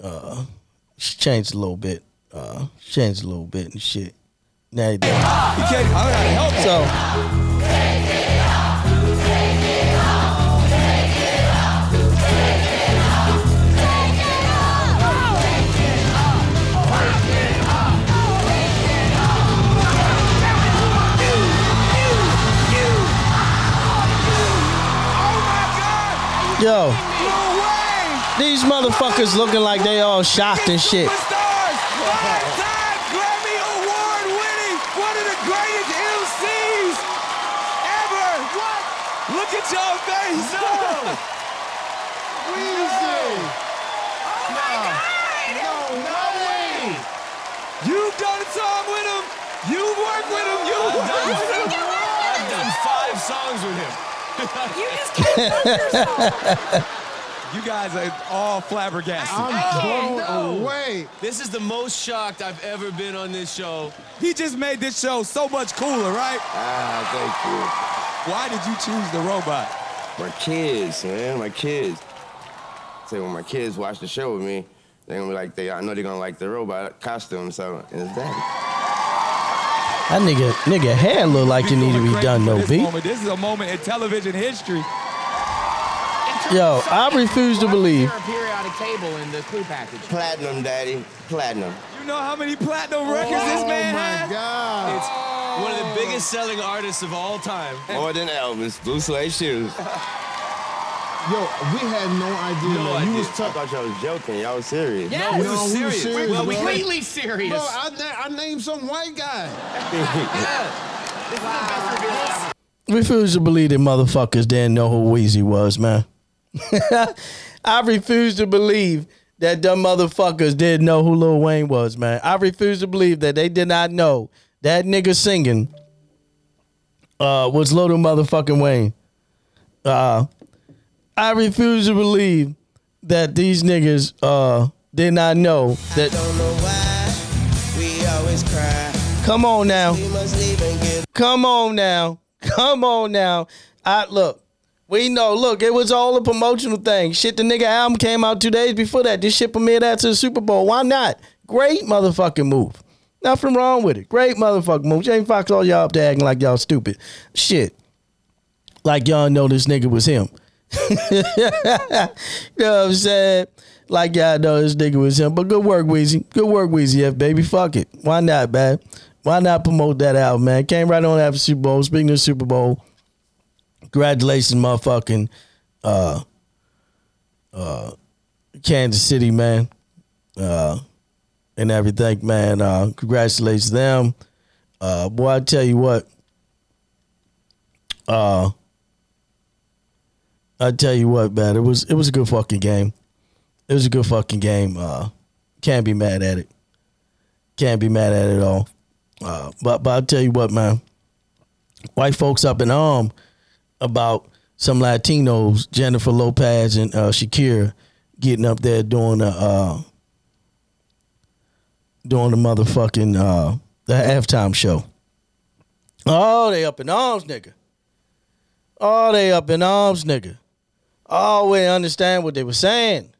uh she changed a little bit. Uh she changed a little bit and shit. Now you can't, I'm not helping. So, take it off, take it off, take it off, take it off, take it off, take it off, take it off. Yo. These motherfuckers looking like they all shocked and shit. Songs with him. You just can't yourself. You guys are all flabbergasted. I'm blown no. away. This is the most shocked I've ever been on this show. He just made this show so much cooler, right? Ah, thank you. Why did you choose the robot? My kids, man, my kids. Say when my kids watch the show with me, they're gonna be like, they I know they're gonna like the robot costume, so it's that. That nigga, nigga hair look like it need to be done, no B. This is a moment in television history. Yo, I refuse to believe. Periodic table in the crew package. Platinum, daddy, platinum. You know how many platinum records oh, this man has? Oh my God! It's one of the biggest selling artists of all time. More than Elvis, Blue Suede Shoes. Yo, we had no idea. No, man. You was talking. I thought y'all was joking. Y'all was serious. Yeah, no, we, no, was serious. we was serious. We're completely serious. Bro, I, na- I named some white guy. Yeah. Wow. Refuse to believe that motherfuckers didn't know who Weezy was, man. I refuse to believe that them motherfuckers didn't know who Lil Wayne was, man. I refuse to believe that they did not know that nigga singing uh, was Little Motherfucking Wayne. Uh... I refuse to believe that these niggas uh, did not know that. I don't know why we always cry. Come on now. We must leave and get- Come on now. Come on now. I look. We know. Look, it was all a promotional thing. Shit, the nigga album came out two days before that. This shit premiered after the Super Bowl. Why not? Great motherfucking move. Nothing wrong with it. Great motherfucking move. Jamie Foxx, all y'all up there acting like y'all stupid. Shit. Like y'all know this nigga was him. You know what I'm saying? Like, yeah, I know this nigga was him. But good work, Weezy. Good work, Weezy F, baby. Fuck it. Why not, man? Why not promote that out, man? Came right on after Super Bowl. Speaking of Super Bowl, congratulations, motherfucking uh, uh, Kansas City, man. Uh, and everything, man. Uh, congratulations them. Uh, boy, I tell you what. Uh... I tell you what, man, it was it was a good fucking game. It was a good fucking game. Uh, can't be mad at it. Can't be mad at it at all. Uh, but but I'll tell you what, man. White folks up in arm about some Latinos, Jennifer Lopez and uh, Shakira, getting up there doing the uh, doing the motherfucking uh, the halftime show. Oh, they up in arms, nigga. Oh, they up in arms, nigga. Oh, we understand what they were saying.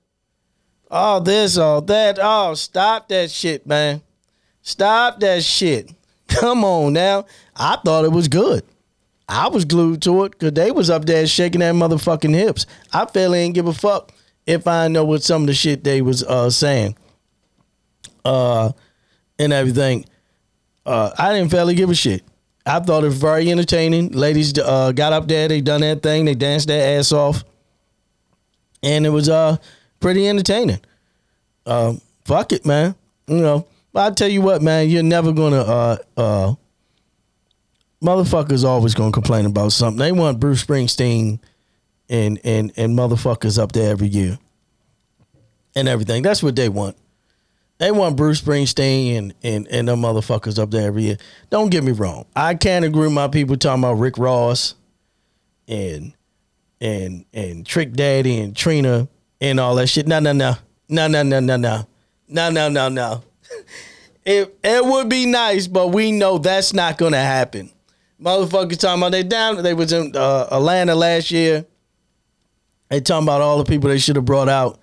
All this, all that. Oh, stop that shit, man. Stop that shit. Come on now. I thought it was good. I was glued to it because they was up there shaking that motherfucking hips. I fairly ain't give a fuck if I know what some of the shit they was uh, saying uh, and everything. Uh, I didn't fairly give a shit. I thought it was very entertaining. Ladies uh, got up there. They done that thing. They danced their ass off. And it was uh, pretty entertaining. Uh, fuck it, man. You know, but I tell you what, man, you're never going to... Uh, uh, motherfuckers always going to complain about something. They want Bruce Springsteen and, and, and motherfuckers up there every year. And everything. That's what they want. They want Bruce Springsteen and, and, and them motherfuckers up there every year. Don't get me wrong. I can't agree with my people talking about Rick Ross and and and Trick Daddy and Trina and all that shit. No, no, no. No, no, no, no, no. No, no, no, no. It, it would be nice, but we know that's not going to happen. Motherfuckers talking about they down. They was in uh, Atlanta last year. They talking about all the people they should have brought out.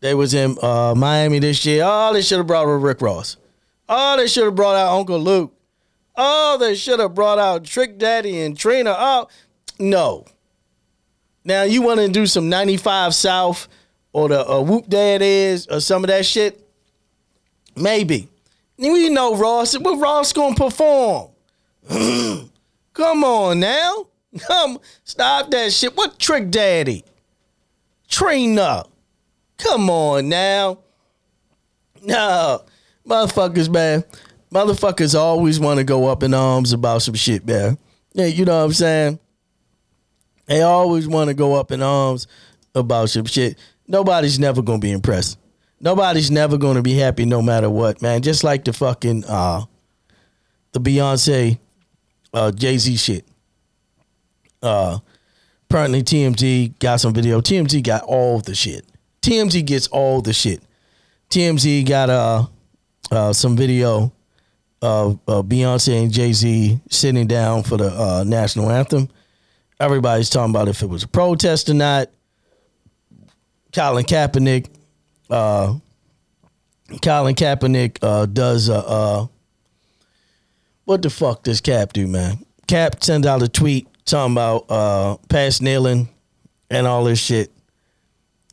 They was in uh, Miami this year. Oh, they should have brought out Rick Ross. Oh, they should have brought out Uncle Luke. Oh, they should have brought out Trick Daddy and Trina. Oh, no. Now, you want to do some ninety-five South or the uh, Whoop There It Is or some of that shit? Maybe. We know Ross. Well, Ross going to perform. Come on now. Come. Stop that shit. What Trick Daddy? Trina. Come on now. No. Motherfuckers, man. Motherfuckers always want to go up in arms about some shit, man. Yeah, you know what I'm saying? They always want to go up in arms about some shit. Nobody's never going to be impressed. Nobody's never going to be happy no matter what, man. Just like the fucking, uh, the Beyonce, uh, Jay-Z shit. Uh, apparently T M Z got some video. T M Z got all the shit. T M Z gets all the shit. T M Z got, uh, uh, some video of uh, Beyonce and Jay-Z sitting down for the uh, national anthem. Everybody's talking about if it was a protest or not. Colin Kaepernick, uh, Colin Kaepernick uh, does a, uh, what the fuck does Cap do, man? Cap sends out a tweet talking about uh, past kneeling and all this shit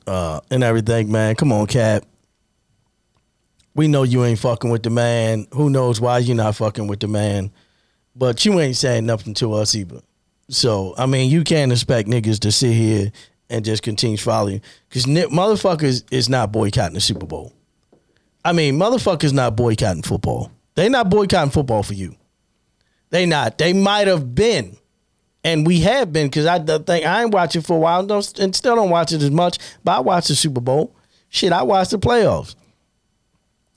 uh, and everything, man. Come on, Cap. We know you ain't fucking with the man. Who knows why you're not fucking with the man. But you ain't saying nothing to us either. So, I mean, you can't expect niggas to sit here and just continue following. Because n- motherfuckers is not boycotting the Super Bowl. I mean, motherfuckers not boycotting football. They not boycotting football for you. They not. They might have been. And we have been. Because I think I ain't watching for a while don't, and still don't watch it as much. But I watch the Super Bowl. Shit, I watch the playoffs.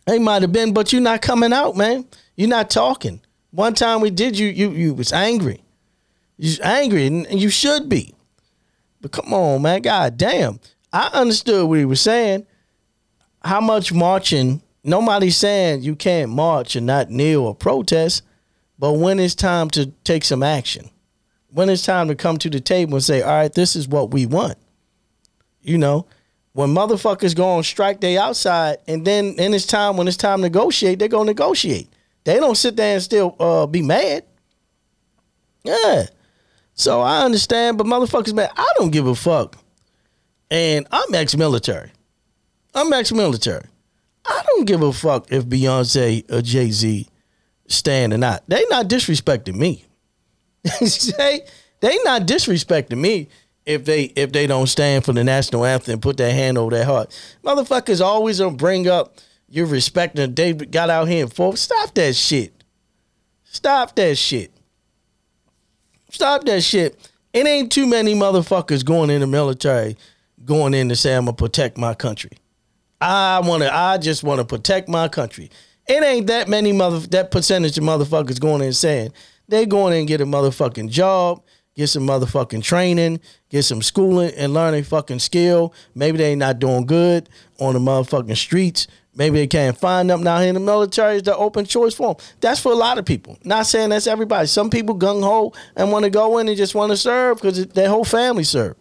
They might have been, but you're not coming out, man. You're not talking. One time we did, you you you was angry. You was angry, and you should be. But come on, man. God damn. I understood what he was saying. How much marching. Nobody's saying you can't march and not kneel or protest. But when it's time to take some action, when it's time to come to the table and say, all right, this is what we want, you know. When motherfuckers go on strike, they outside, and then and it's time when it's time to negotiate, they're going to negotiate. They don't sit there and still uh, be mad. Yeah. So I understand, but motherfuckers, man, I don't give a fuck. And I'm ex-military. I'm ex-military. I don't give a fuck if Beyonce or Jay-Z stand or not. They not disrespecting me. they, they not disrespecting me. If they if they don't stand for the national anthem and put their hand over their heart. Motherfuckers always don't bring up your respect that they got out here and forth. Stop that shit. Stop that shit. Stop that shit. It ain't too many motherfuckers going in the military going in to say I'm going to protect my country. I want to I just want to protect my country. It ain't that many mother that percentage of motherfuckers going in saying they going in and get a motherfucking job. Get some motherfucking training, get some schooling, and learn a fucking skill. Maybe they ain't not doing good on the motherfucking streets. Maybe they can't find them. Now in the military is the open choice for them. That's for a lot of people. Not saying that's everybody. Some people gung-ho and want to go in and just want to serve because their whole family served.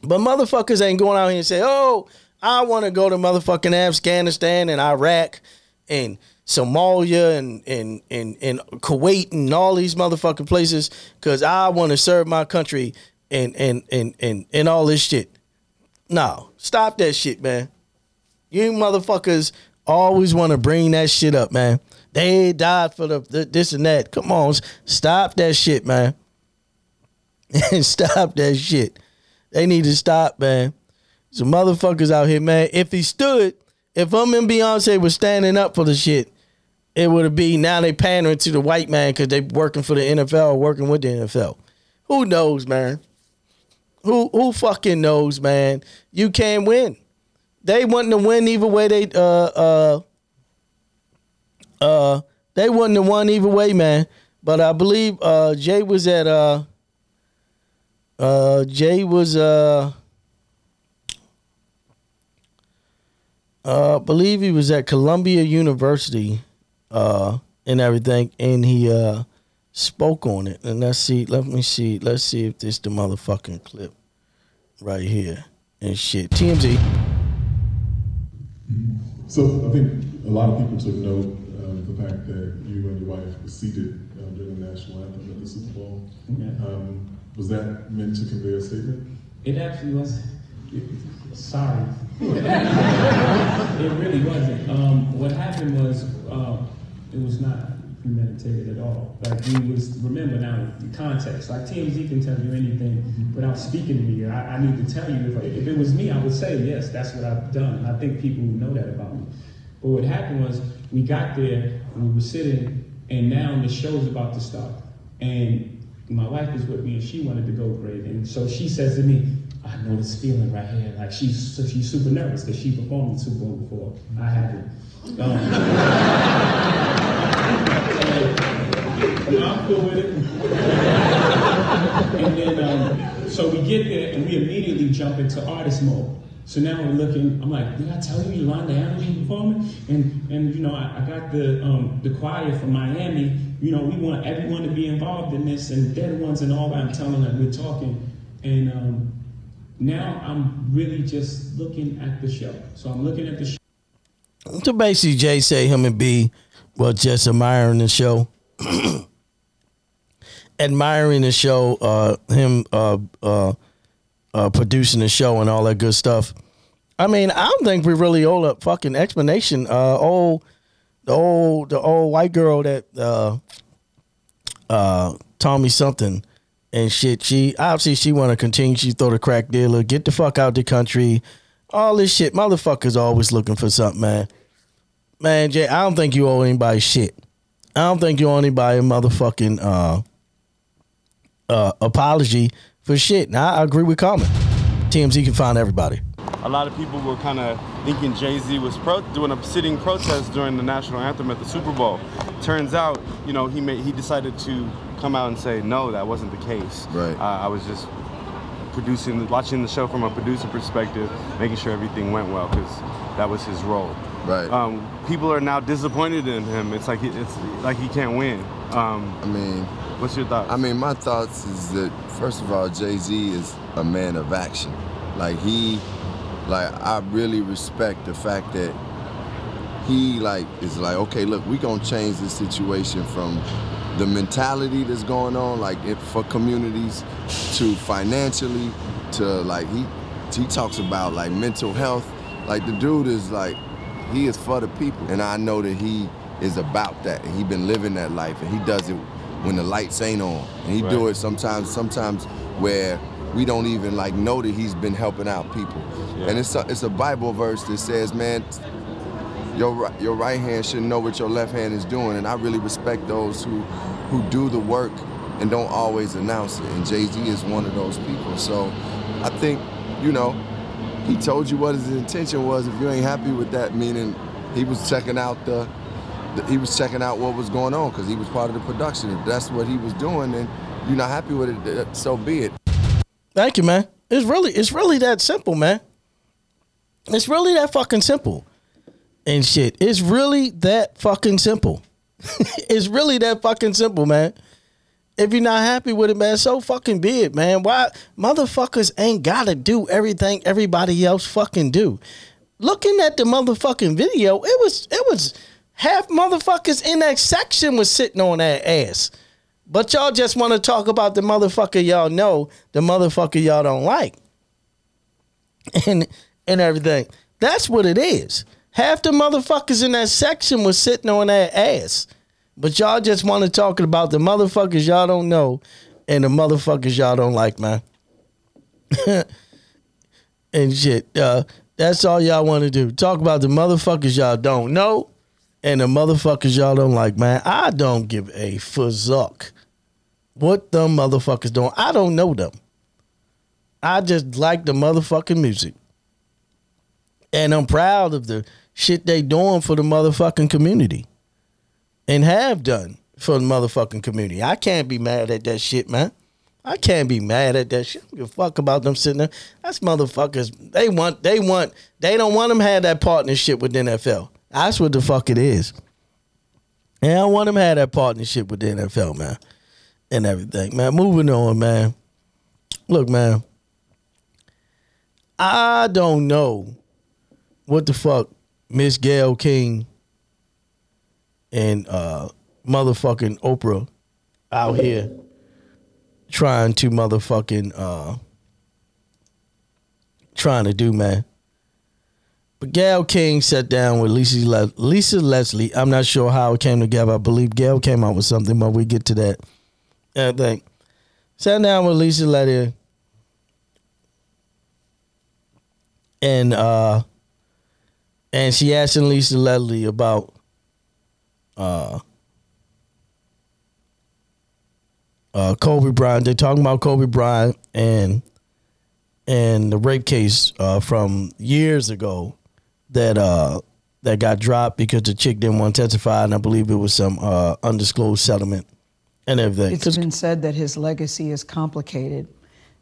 But motherfuckers ain't going out here and say, oh, I want to go to motherfucking Afghanistan and Iraq and Somalia and, and, and, and Kuwait and all these motherfucking places because I want to serve my country and, and, and, and, and all this shit. No, stop that shit, man. You motherfuckers always want to bring that shit up, man. They died for the, the this and that. Come on, stop that shit, man. Stop that shit. They need to stop, man. Some motherfuckers out here, man. If he stood, if him and Beyonce was standing up for the shit, it would be now they pandering to the white man because they working for the N F L or working with the N F L. Who knows, man? Who who fucking knows, man? You can't win. They wanting to win either way. They uh uh uh they wanting to win either way, man. But I believe uh Jay was at uh uh Jay was uh. Uh, believe he was at Columbia University uh, and everything, and he uh, spoke on it. And let's see, let me see, let's see if this the motherfucking clip right here and shit. T M Z. So I think a lot of people took note um, of the fact that you and your wife were seated um, during the national anthem at the Super Bowl. Yeah. Um, was that meant to convey a statement? It actually was. Sorry. It really wasn't. Um, what happened was, uh, it was not humanitarian at all. Like, we was, remember now the context. Like, T M Z can tell you anything without speaking to me. I, I need to tell you, if, I, if it was me, I would say, yes, that's what I've done. And I think people know that about me. But what happened was, we got there, and we were sitting, and now the show's about to start. And my wife is with me, and she wanted to go great. And so she says to me, I know this feeling right here. Like, she's, so she's super nervous, because she performed in Super Bowl before. I haven't. Um, so, I'm cool with it. And then, um, so we get there, and we immediately jump into artist mode. So now we're looking, I'm like, did I tell you Yolanda Allen performing? And, and you know, I, I got the um, the choir from Miami. You know, we want everyone to be involved in this, and they're the ones and all, I'm telling them, we're talking. And um, now I'm really just looking at the show. So I'm looking at the show. So basically, Jay say him and B were just admiring the show. Admiring the show, uh, him, uh, uh, Uh, producing the show and all that good stuff. I mean, I don't think we really owe a fucking explanation. Uh, old, the old, the old white girl that uh, uh, told me something and shit. She obviously she want to continue. She throw the crack dealer, get the fuck out the country, all this shit. Motherfuckers always looking for something, man. Man, Jay, I don't think you owe anybody shit. I don't think you owe anybody a motherfucking uh, uh, apology. But shit, now I agree with Common. T M Z can find everybody. A lot of people were kind of thinking Jay-Z was pro- doing a sitting protest during the national anthem at the Super Bowl. Turns out, you know, he made, he decided to come out and say, no, that wasn't the case. Right. Uh, I was just producing, watching the show from a producer perspective, making sure everything went well because that was his role. Right. Um, people are now disappointed in him. It's like he, it's like he can't win. Um, I mean... What's your thoughts? I mean, my thoughts is that, first of all, Jay-Z is a man of action. Like, he, like, I really respect the fact that he, like, is like, okay, look, we gonna change this situation from the mentality that's going on, like, it, for communities, to financially, to, like, he, he talks about, like, mental health. Like, the dude is, like, he is for the people. And I know that he is about that, and he been living that life, and he does it when the lights ain't on. And he right. do it sometimes, sometimes where we don't even like know that he's been helping out people. Yeah. And it's a, it's a Bible verse that says, man, your your right hand should know what your left hand is doing. And I really respect those who who do the work and don't always announce it. And Jay-Z is one of those people. So I think, you know, he told you what his intention was. If you ain't happy with that, meaning he was checking out the He was checking out what was going on because he was part of the production. If that's what he was doing, and you're not happy with it, so be it. Thank you, man. It's really, it's really that simple, man. It's really that fucking simple, and shit. It's really that fucking simple. It's really that fucking simple, man. If you're not happy with it, man, so fucking be it, man. Why motherfuckers ain't gotta do everything everybody else fucking do? Looking at the motherfucking video, it was, it was. half motherfuckers in that section was sitting on that ass. But y'all just want to talk about the motherfucker y'all know, the motherfucker y'all don't like. And and everything. That's what it is. Half the motherfuckers in that section was sitting on that ass. But y'all just want to talk about the motherfuckers y'all don't know and the motherfuckers y'all don't like, man. And shit. Uh, that's all y'all want to do. Talk about the motherfuckers y'all don't know. And the motherfuckers y'all don't like, man. I don't give a fuck what them motherfuckers doing. I don't know them. I just like the motherfucking music. And I'm proud of the shit they doing for the motherfucking community. And have done for the motherfucking community. I can't be mad at that shit, man. I can't be mad at that shit. I don't give a fuck about them sitting there. That's motherfuckers. They want, they want, they don't want them to have that partnership with the N F L. That's what the fuck it is. And I want them to have that partnership with the N F L, man. And everything, man. Moving on, man. Look, man. I don't know what the fuck Miss Gayle King and uh, motherfucking Oprah out here trying to motherfucking, uh, trying to do, man. But Gayle King sat down with Lisa, Le- Lisa Leslie. I'm not sure how it came together. I believe Gayle came out with something, but we get to that. I think. Sat down with Lisa Leslie. And uh, and she asked Lisa Leslie about uh, uh, Kobe Bryant. They're talking about Kobe Bryant and and the rape case uh, from years ago that uh, that got dropped because the chick didn't want to testify, and I believe it was some uh, undisclosed settlement and everything. It's been said that his legacy is complicated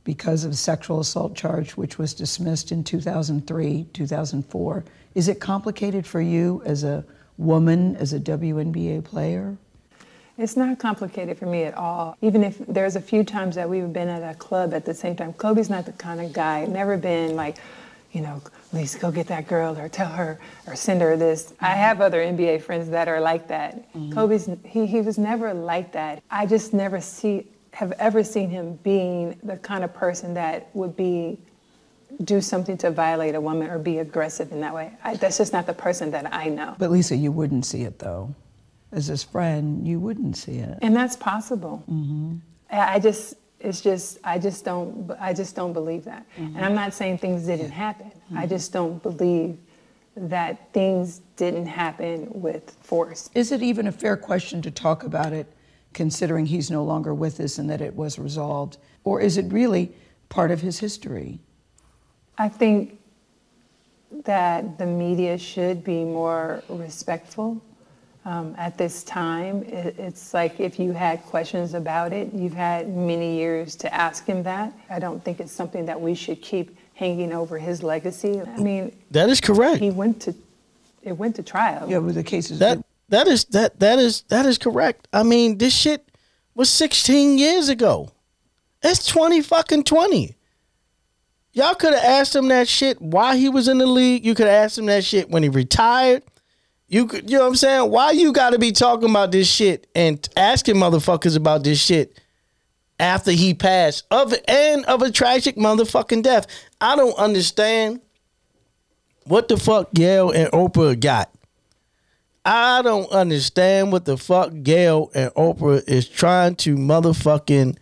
because of the sexual assault charge, which was dismissed in two thousand three, two thousand four. Is it complicated for you as a woman, as a W N B A player? It's not complicated for me at all. Even if there's a few times that we've been at a club at the same time, Kobe's not the kind of guy, never been like, you know, Lisa, go get that girl or tell her or send her this. Mm-hmm. I have other N B A friends that are like that. Mm-hmm. Kobe's, he, he was never like that. I just never see... have ever seen him being the kind of person that would be do something to violate a woman or be aggressive in that way. I, that's just not the person that I know. But Lisa, you wouldn't see it though. As his friend, you wouldn't see it. And that's possible. Mm-hmm. I, I just, it's just, I just don't, I just don't believe that. Mm-hmm. And I'm not saying things didn't happen. Mm-hmm. I just don't believe that things didn't happen with force. Is it even a fair question to talk about it, considering he's no longer with us and that it was resolved? Or is it really part of his history? I think that the media should be more respectful um, at this time. It, it's like if you had questions about it, you've had many years to ask him that. I don't think it's something that we should keep hanging over his legacy. I mean... That is correct. He went to... It went to trial. Yeah, with the cases... That- That is that that is that is correct. I mean, this shit was sixteen years ago. That's twenty fucking twenty. Y'all could have asked him that shit while he was in the league. You could have asked him that shit when he retired. You could, you know what I'm saying? Why you got to be talking about this shit and asking motherfuckers about this shit after he passed of and of a tragic motherfucking death? I don't understand what the fuck Gayle and Oprah got. I don't understand what the fuck Gayle and Oprah is trying to motherfucking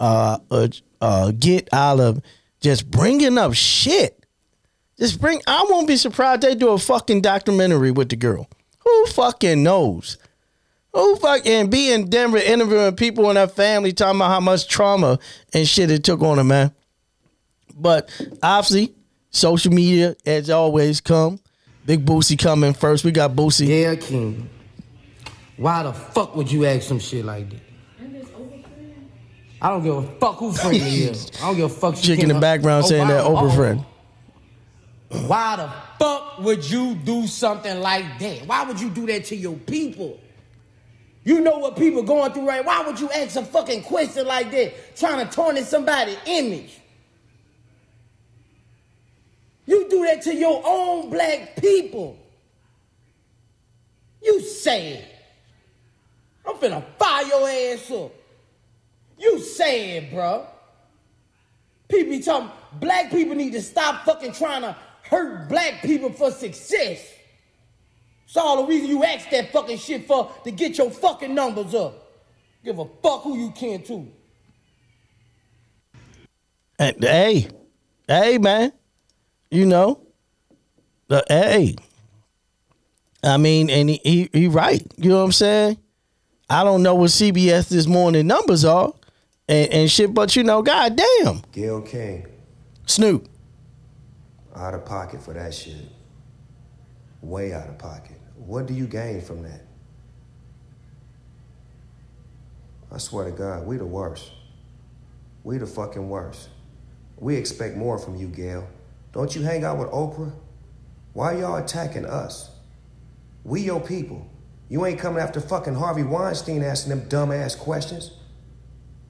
uh, uh, uh, get out of just bringing up shit. Just bring. I won't be surprised they do a fucking documentary with the girl. Who fucking knows? Who fucking be in Denver interviewing people and her family talking about how much trauma and shit it took on her, man. But obviously, social media, as always, come. Big Boosie coming first. We got Boosie. Yeah, King. Why the fuck would you ask some shit like that? I don't give a fuck who friend he is. I don't give a fuck. Chick in the background oh, saying why, that Oprah oh, friend. Why the fuck would you do something like that? Why would you do that to your people? You know what people going through, right? Why would you ask a fucking question like that? Trying to tarnish somebody's image. You do that to your own black people. You sad. I'm finna fire your ass up. You sad, bro. People be talking, black people need to stop fucking trying to hurt black people for success. It's all the reason you ask that fucking shit for, to get your fucking numbers up. Give a fuck who you can to. Hey, hey, man. You know, the, hey, I mean, and he, he he right. You know what I'm saying? I don't know what C B S this morning numbers are and, and shit, but you know, goddamn. Gayle King. Snoop. Out of pocket for that shit. Way out of pocket. What do you gain from that? I swear to God, we the worst. We the fucking worst. We expect more from you, Gayle. Don't you hang out with Oprah? Why y'all attacking us? We your people. You ain't coming after fucking Harvey Weinstein asking them dumb-ass questions.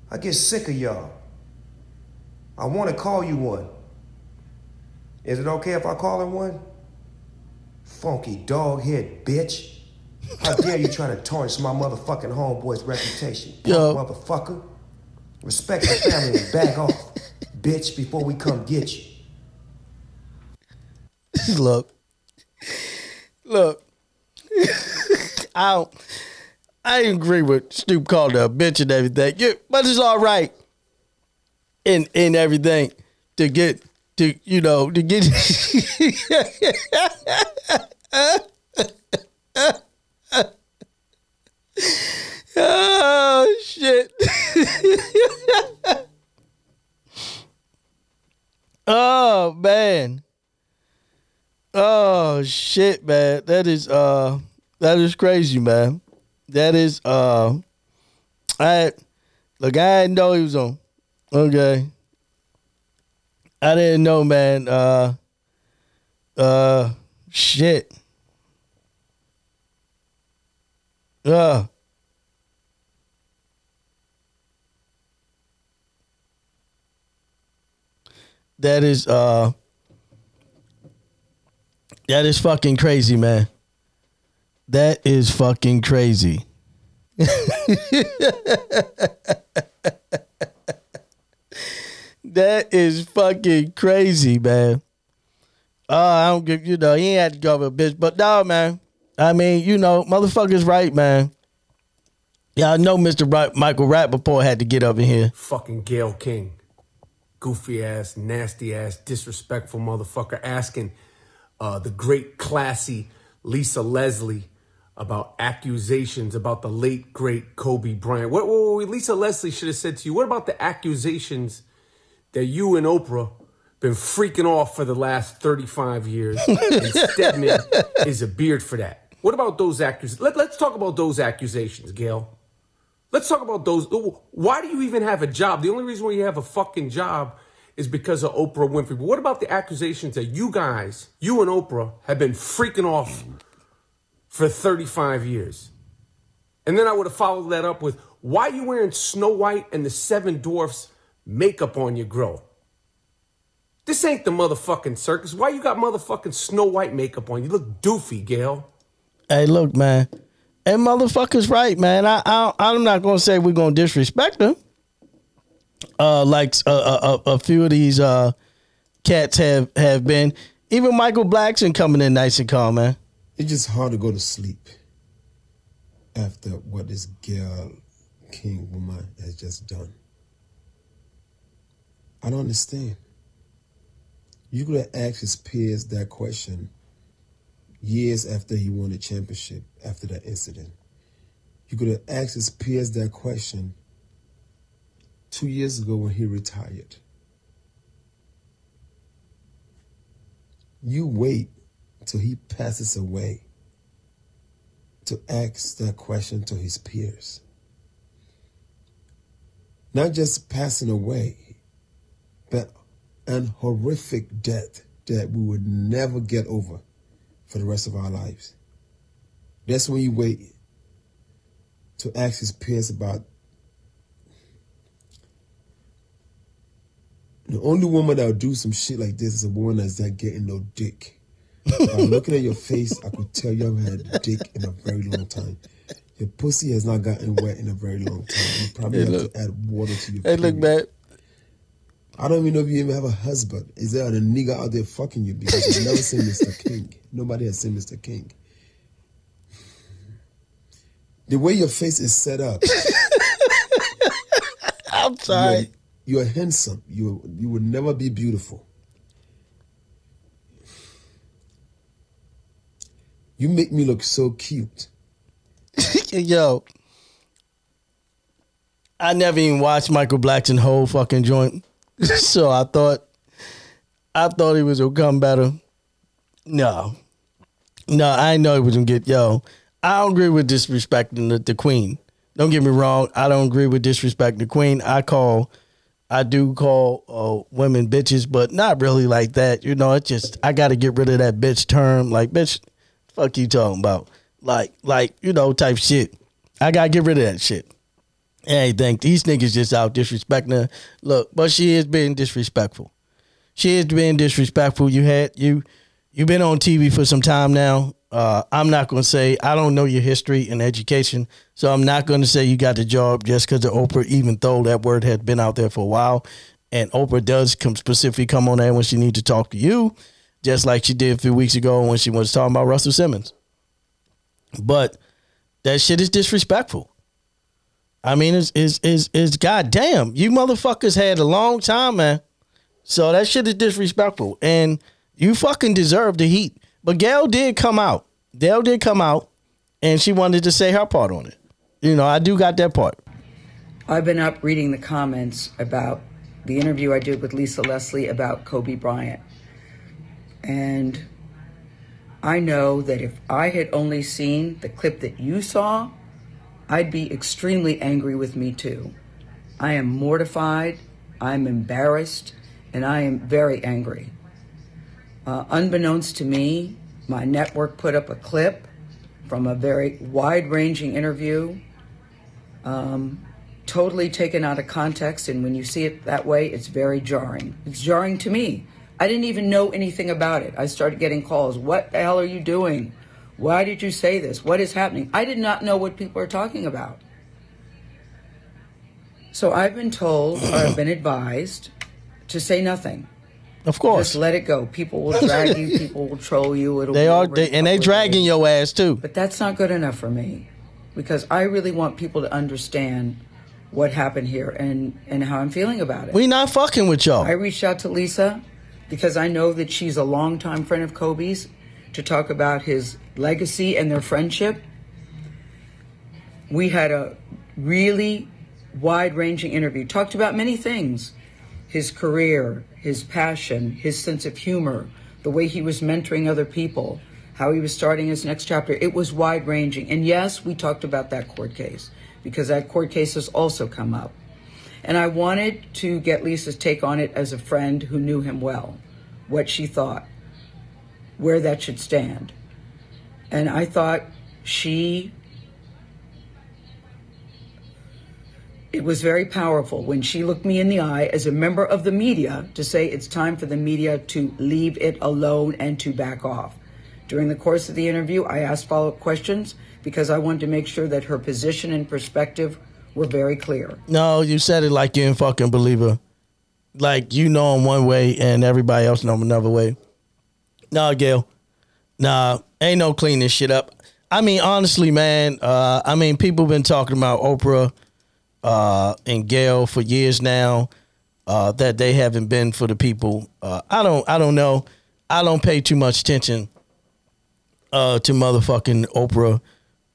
I get sick of y'all. I want to call you one. Is it okay if I call her one? Funky dog-head bitch. How dare you try to tarnish my motherfucking homeboy's reputation, yo. Motherfucker. Respect my family and back off, bitch, before we come get you. Look, Look, I don't, I agree with Stoop called a bitch and everything, yeah, but it's all right in in everything to get to you know to get. Oh shit! Oh man! Oh shit, man! That is uh, that is crazy, man. That is uh, I look. I didn't know he was on. Okay, I didn't know, man. Uh, uh, shit. Uh. That is uh that is fucking crazy, man. That is fucking crazy. That is fucking crazy, man. Oh, I don't give you know, he ain't had to go with a bitch, but no, man. I mean, you know, motherfuckers right, man. Yeah, I know Mister Ra- Michael Rappaport had to get up in here. Fucking Gayle King. Goofy ass, nasty ass, disrespectful motherfucker asking uh, the great classy Lisa Leslie about accusations about the late, great Kobe Bryant. What, what, what Lisa Leslie should have said to you, what about the accusations that you and Oprah been freaking off for the last thirty-five years and Stedman is a beard for that? What about those accusations? Let, let's talk about those accusations, Gayle. Let's talk about those. Why do you even have a job? The only reason why you have a fucking job is because of Oprah Winfrey. But what about the accusations that you guys, you and Oprah, have been freaking off for thirty-five years? And then I would have followed that up with, why are you wearing Snow White and the Seven Dwarfs makeup on your grill? This ain't the motherfucking circus. Why you got motherfucking Snow White makeup on? You look doofy, Gayle. Hey, look, man. And motherfuckers right, man. I, I, I'm not going to say we're going to disrespect them. Uh, like a, a, a few of these uh, cats have, have been. Even Michael Blackson coming in nice and calm, man. It's just hard to go to sleep after what this Gayle King woman has just done. I don't understand. You could have asked his peers that question years after he won the championship, after that incident. You could have asked his peers that question two years ago when he retired. You wait till he passes away to ask that question to his peers. Not just passing away, but an horrific death that we would never get over for the rest of our lives. That's when you wait to ask his peers about. The only woman that'll do some shit like this is a woman that's not getting no dick. By looking at your face, I could tell you haven't had a dick in a very long time. Your pussy has not gotten wet in a very long time. You probably hey, have look. to add water to your Hey, period. Look, man. I don't even know if you even have a husband. Is there a nigga out there fucking you? Because you've never seen Mister King. Nobody has seen Mister King. The way your face is set up. I'm sorry. You're, you're handsome. You you would never be beautiful. You make me look so cute. Yo. I never even watched Michael Blackson's whole fucking joint. So I thought, I thought he was gonna come better. No, no, I didn't know he was gonna get. Yo, I don't agree with disrespecting the, the queen. Don't get me wrong. I don't agree with disrespecting the queen. I call, I do call uh, women bitches, but not really like that. You know, it's just I got to get rid of that bitch term. Like bitch, fuck you talking about? Like, like you know, type shit. I gotta get rid of that shit. Anything. These niggas just out disrespecting her. Look, but she is being disrespectful. She is being disrespectful. You had you, you've been on T V for some time now. Uh, I'm not gonna say I don't know your history and education, so I'm not gonna say you got the job just because of Oprah. Even though that word had been out there for a while, and Oprah does come specifically come on there when she needs to talk to you, just like she did a few weeks ago when she was talking about Russell Simmons. But that shit is disrespectful. I mean, it's, it's, it's, it's goddamn. You motherfuckers had a long time, man. So that shit is disrespectful. And you fucking deserve the heat. But Gayle did come out. Gayle did come out, and she wanted to say her part on it. You know, I do got that part. I've been up reading the comments about the interview I did with Lisa Leslie about Kobe Bryant. And I know that if I had only seen the clip that you saw, I'd be extremely angry with me too. I am mortified, I'm embarrassed, and I am very angry. Uh, unbeknownst to me, my network put up a clip from a very wide-ranging interview, um, totally taken out of context, and when you see it that way, it's very jarring. It's jarring to me. I didn't even know anything about it. I started getting calls. What the hell are you doing? Why did you say this? What is happening? I did not know what people are talking about. So I've been told, or I've been advised, to say nothing. Of course. Just let it go. People will drag you. People will troll you. It'll they be are, they, and they dragging your ass too. But that's not good enough for me, because I really want people to understand what happened here and, and how I'm feeling about it. We not fucking with y'all. I reached out to Lisa, because I know that she's a longtime friend of Kobe's, to talk about his legacy and their friendship. We had a really wide-ranging interview. Talked about many things. His career, his passion, his sense of humor, the way he was mentoring other people, how he was starting his next chapter. It was wide-ranging. And yes, we talked about that court case, because that court case has also come up. And I wanted to get Lisa's take on it as a friend who knew him well, what she thought, where that should stand. And I thought she, it was very powerful when she looked me in the eye as a member of the media to say it's time for the media to leave it alone and to back off. During the course of the interview, I asked follow-up questions because I wanted to make sure that her position and perspective were very clear. No, you said it like you didn't fucking believe her. Like you know him one way and everybody else know him another way. Nah, Gayle. Nah, ain't no clean this shit up. I mean, honestly, man, uh, I mean, people been talking about Oprah uh, and Gayle for years now, uh, that they haven't been for the people. Uh, I don't I don't know. I don't pay too much attention uh, to motherfucking Oprah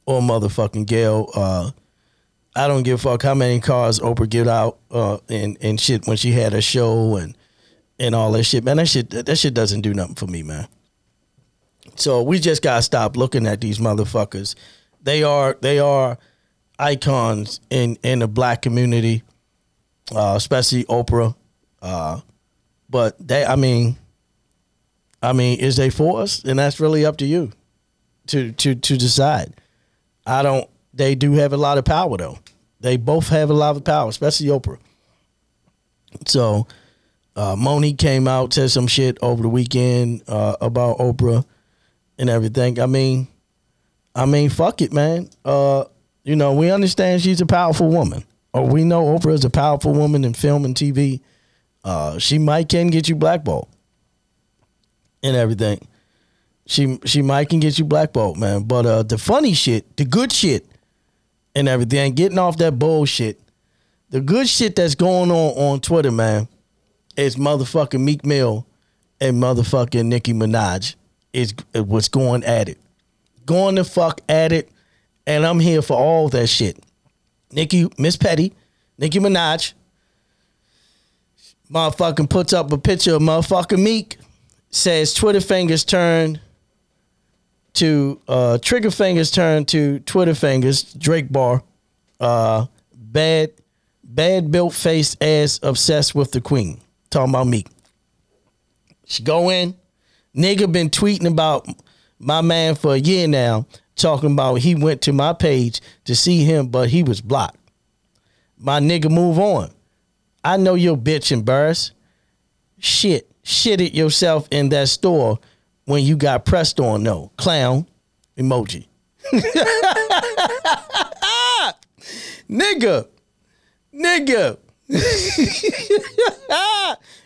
or motherfucking Gayle. Uh, I don't give a fuck how many cars Oprah get out uh, and, and shit when she had a show and and all that shit, man. That shit, that shit doesn't do nothing for me, man. So we just gotta stop looking at these motherfuckers. They are they are icons in, in the black community, uh, especially Oprah. Uh, but they, I mean, I mean, is they for us? And that's really up to you to to to decide. I don't. They do have a lot of power, though. They both have a lot of power, especially Oprah. So. Uh, Monique came out, said some shit over the weekend uh, about Oprah and everything. I mean, I mean, fuck it, man. Uh, you know, we understand she's a powerful woman. Or we know Oprah is a powerful woman in film and T V. Uh, she might can get you blackballed and everything. She she might can get you blackballed, man. But uh, the funny shit, the good shit and everything, getting off that bullshit, the good shit that's going on on Twitter, man, it's motherfucking Meek Mill and motherfucking Nicki Minaj is was going at it. Going the fuck at it. And I'm here for all that shit. Nicki, Miss Petty, Nicki Minaj, motherfucking puts up a picture of motherfucking Meek, says Twitter fingers turn to, uh, trigger fingers turn to Twitter fingers, Drake bar, uh, bad, bad built face ass obsessed with the queen. Talking about Meek. She go in. Nigga been tweeting about my man for a year now. Talking about he went to my page to see him, but he was blocked. My nigga, move on. I know your bitch embarrassed. Shit. Shitted yourself in that store when you got pressed on, though. Clown. Emoji. Nigga. Nigga.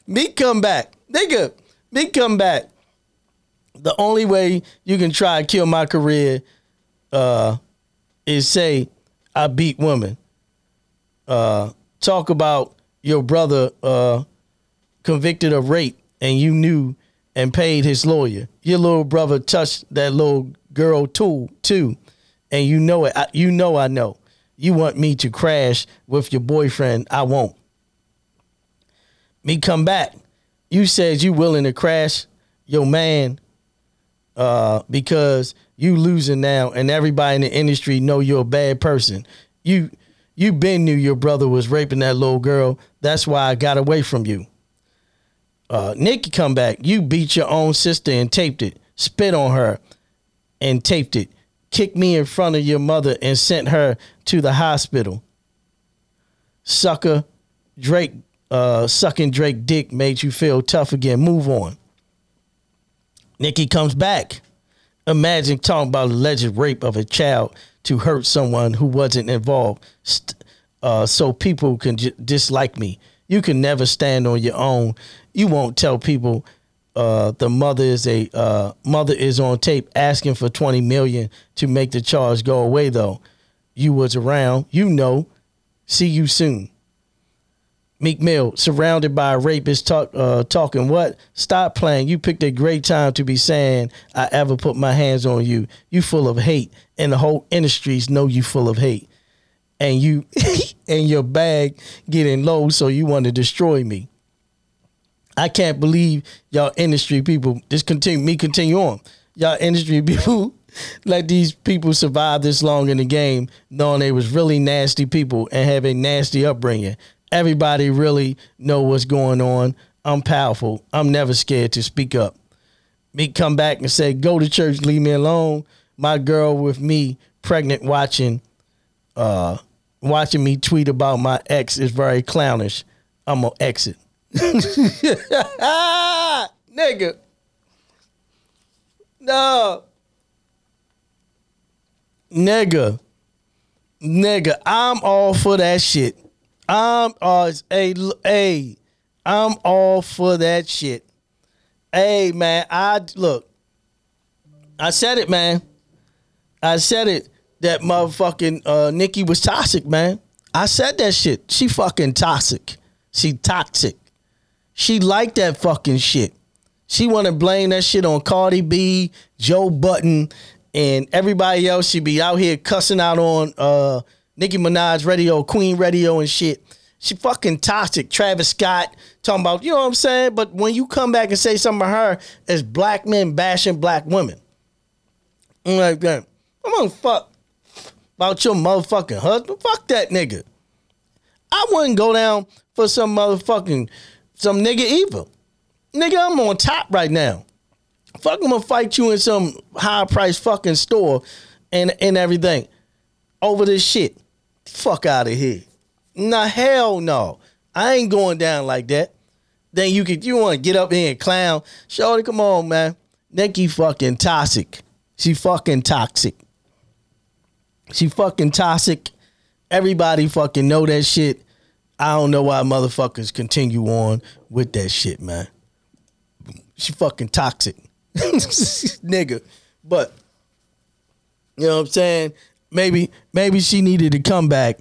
Me come back, nigga. Me come back. The only way you can try to kill my career uh, is say, I beat women. Uh, talk about your brother uh, convicted of rape and you knew and paid his lawyer. Your little brother touched that little girl too, too, and you know it. I, you know I know. You want me to crash with your boyfriend. I won't. Me come back. You said you willing to crash your man uh, because you losing now and everybody in the industry know you're a bad person. You you been knew your brother was raping that little girl. That's why I got away from you. Uh, Nicki come back. You beat your own sister and taped it. Spit on her and taped it. Kicked me in front of your mother and sent her to the hospital. Sucker. Drake. Uh, sucking Drake dick made you feel tough again. Move on. Nicki comes back. Imagine talking about alleged rape of a child to hurt someone who wasn't involved. Uh, so people can j- dislike me. You can never stand on your own. You won't tell people uh, the mother is a uh, mother is on tape asking for twenty million dollars to make the charge go away, though. You was around. You know. See you soon. Meek Mill, surrounded by a rapist talk, uh, talking what? Stop playing. You picked a great time to be saying, I ever put my hands on you. You full of hate. And the whole industries know you full of hate. And you and your bag getting low, so you want to destroy me. I can't believe y'all industry people, just continue, me continue on. Y'all industry people let these people survive this long in the game, knowing they was really nasty people and have a nasty upbringing. Everybody really know what's going on. I'm powerful. I'm never scared to speak up. Me come back and say, go to church, leave me alone. My girl with me, pregnant, watching uh, watching me tweet about my ex is very clownish. I'm going to exit. Nigga. No. Nigga. Nigga, I'm all for that shit. I'm uh, hey, hey, I'm all for that shit. Hey, man, I look. I said it, man. I said it. That motherfucking uh, Nicki was toxic, man. I said that shit. She fucking toxic. She toxic. She liked that fucking shit. She want to blame that shit on Cardi B, Joe Budden, and everybody else. She be out here cussing out on uh. Nicki Minaj radio, Queen radio and shit. She fucking toxic. Travis Scott talking about, you know what I'm saying? But when you come back and say something about her, it's black men bashing black women. I'm like, damn, I'm gonna fuck about your motherfucking husband. Fuck that nigga. I wouldn't go down for some motherfucking, some nigga evil. Nigga, I'm on top right now. Fuck, I'm gonna fight you in some high price fucking store and, and everything. Over this shit. Fuck out of here. Nah, hell no. I ain't going down like that. Then you could, you want to get up here and clown. Shorty, come on, man. Nicki fucking toxic. She fucking toxic. She fucking toxic. Everybody fucking know that shit. I don't know why motherfuckers continue on with that shit, man. She fucking toxic. Nigga. But, you know what I'm saying? Maybe maybe she needed to come back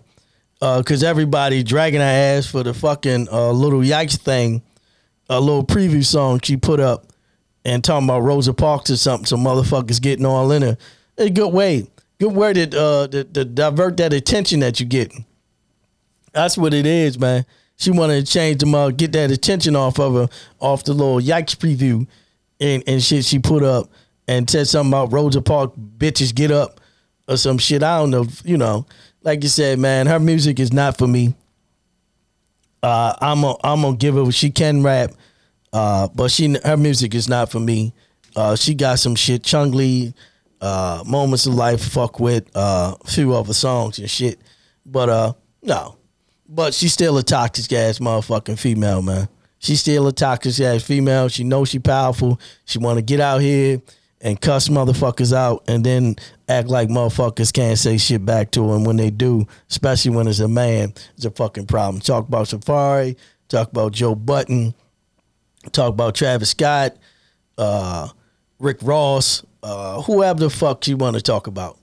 because uh, everybody dragging her ass for the fucking uh, little Yikes thing, a little preview song she put up and talking about Rosa Parks or something, some motherfuckers getting all in her. A good way. Good way to, uh, to, to divert that attention that you get. That's what it is, man. She wanted to change them up, get that attention off of her, off the little Yikes preview and, and shit she put up and said something about Rosa Parks, bitches get up. Or some shit, I don't know, you know. Like you said, man, her music is not for me. Uh, I'm a, I'm gonna give her. She can rap, uh, but she her music is not for me. Uh, she got some shit, Chung Lee, uh, Moments of Life, fuck with uh, a few other songs and shit. But uh, no, but she's still a toxic ass motherfucking female, man. She's still a toxic ass female. She knows she powerful. She want to get out here and cuss motherfuckers out and then act like motherfuckers can't say shit back to them. When they do, especially when it's a man, it's a fucking problem. Talk about Safari, talk about Joe Budden, talk about Travis Scott, uh, Rick Ross, uh, whoever the fuck you want to talk about.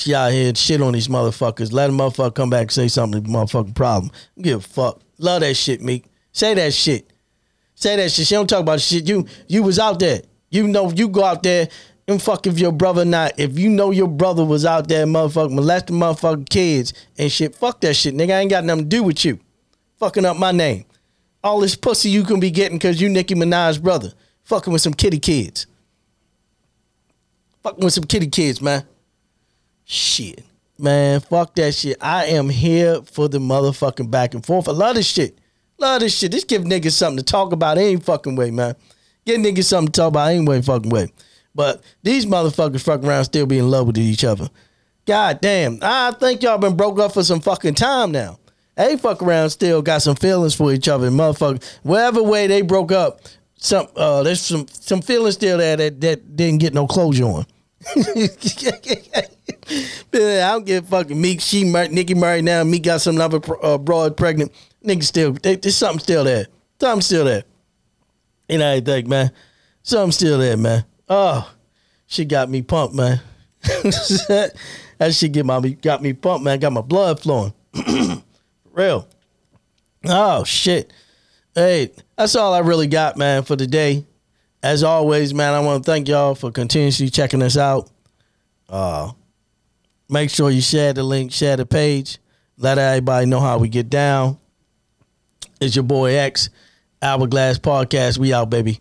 She out here and shit on these motherfuckers. Let a motherfucker come back and say something to the motherfucking problem. Give a fuck. Love that shit, Meek. Say that shit. Say that shit. She don't talk about shit. You you was out there. You know, you go out there and fuck if your brother not. If you know your brother was out there motherfucking molesting motherfucking kids and shit, fuck that shit, nigga. I ain't got nothing to do with you. Fucking up my name. All this pussy you can be getting because you Nicki Minaj's brother. Fucking with some kitty kids. Fucking with some kitty kids, man. Shit. Man, fuck that shit. I am here for the motherfucking back and forth. I love this shit. Love this shit. Just give niggas something to talk about any fucking way, man. Give niggas something to talk about any way fucking way. But these motherfuckers fuck around still be in love with each other. God damn. I think y'all been broke up for some fucking time now. They fuck around still got some feelings for each other. And motherfuckers, whatever way they broke up, some uh, there's some some feelings still there that, that didn't get no closure on. I don't give a fucking Meek. She, Nicki married now. Meek got some other uh, broad pregnant. Niggas still, they, there's something still there. Something still there. And I think, man, something still there, man. Oh, she got me pumped, man. That shit get my, got me pumped, man. Got my blood flowing. Real. Oh, shit. Hey, that's all I really got, man, for today. As always, man, I want to thank y'all for continuously checking us out. Uh, make sure you share the link, share the page. Let everybody know how we get down. It's your boy X, Hourglass Podcast. We out, baby.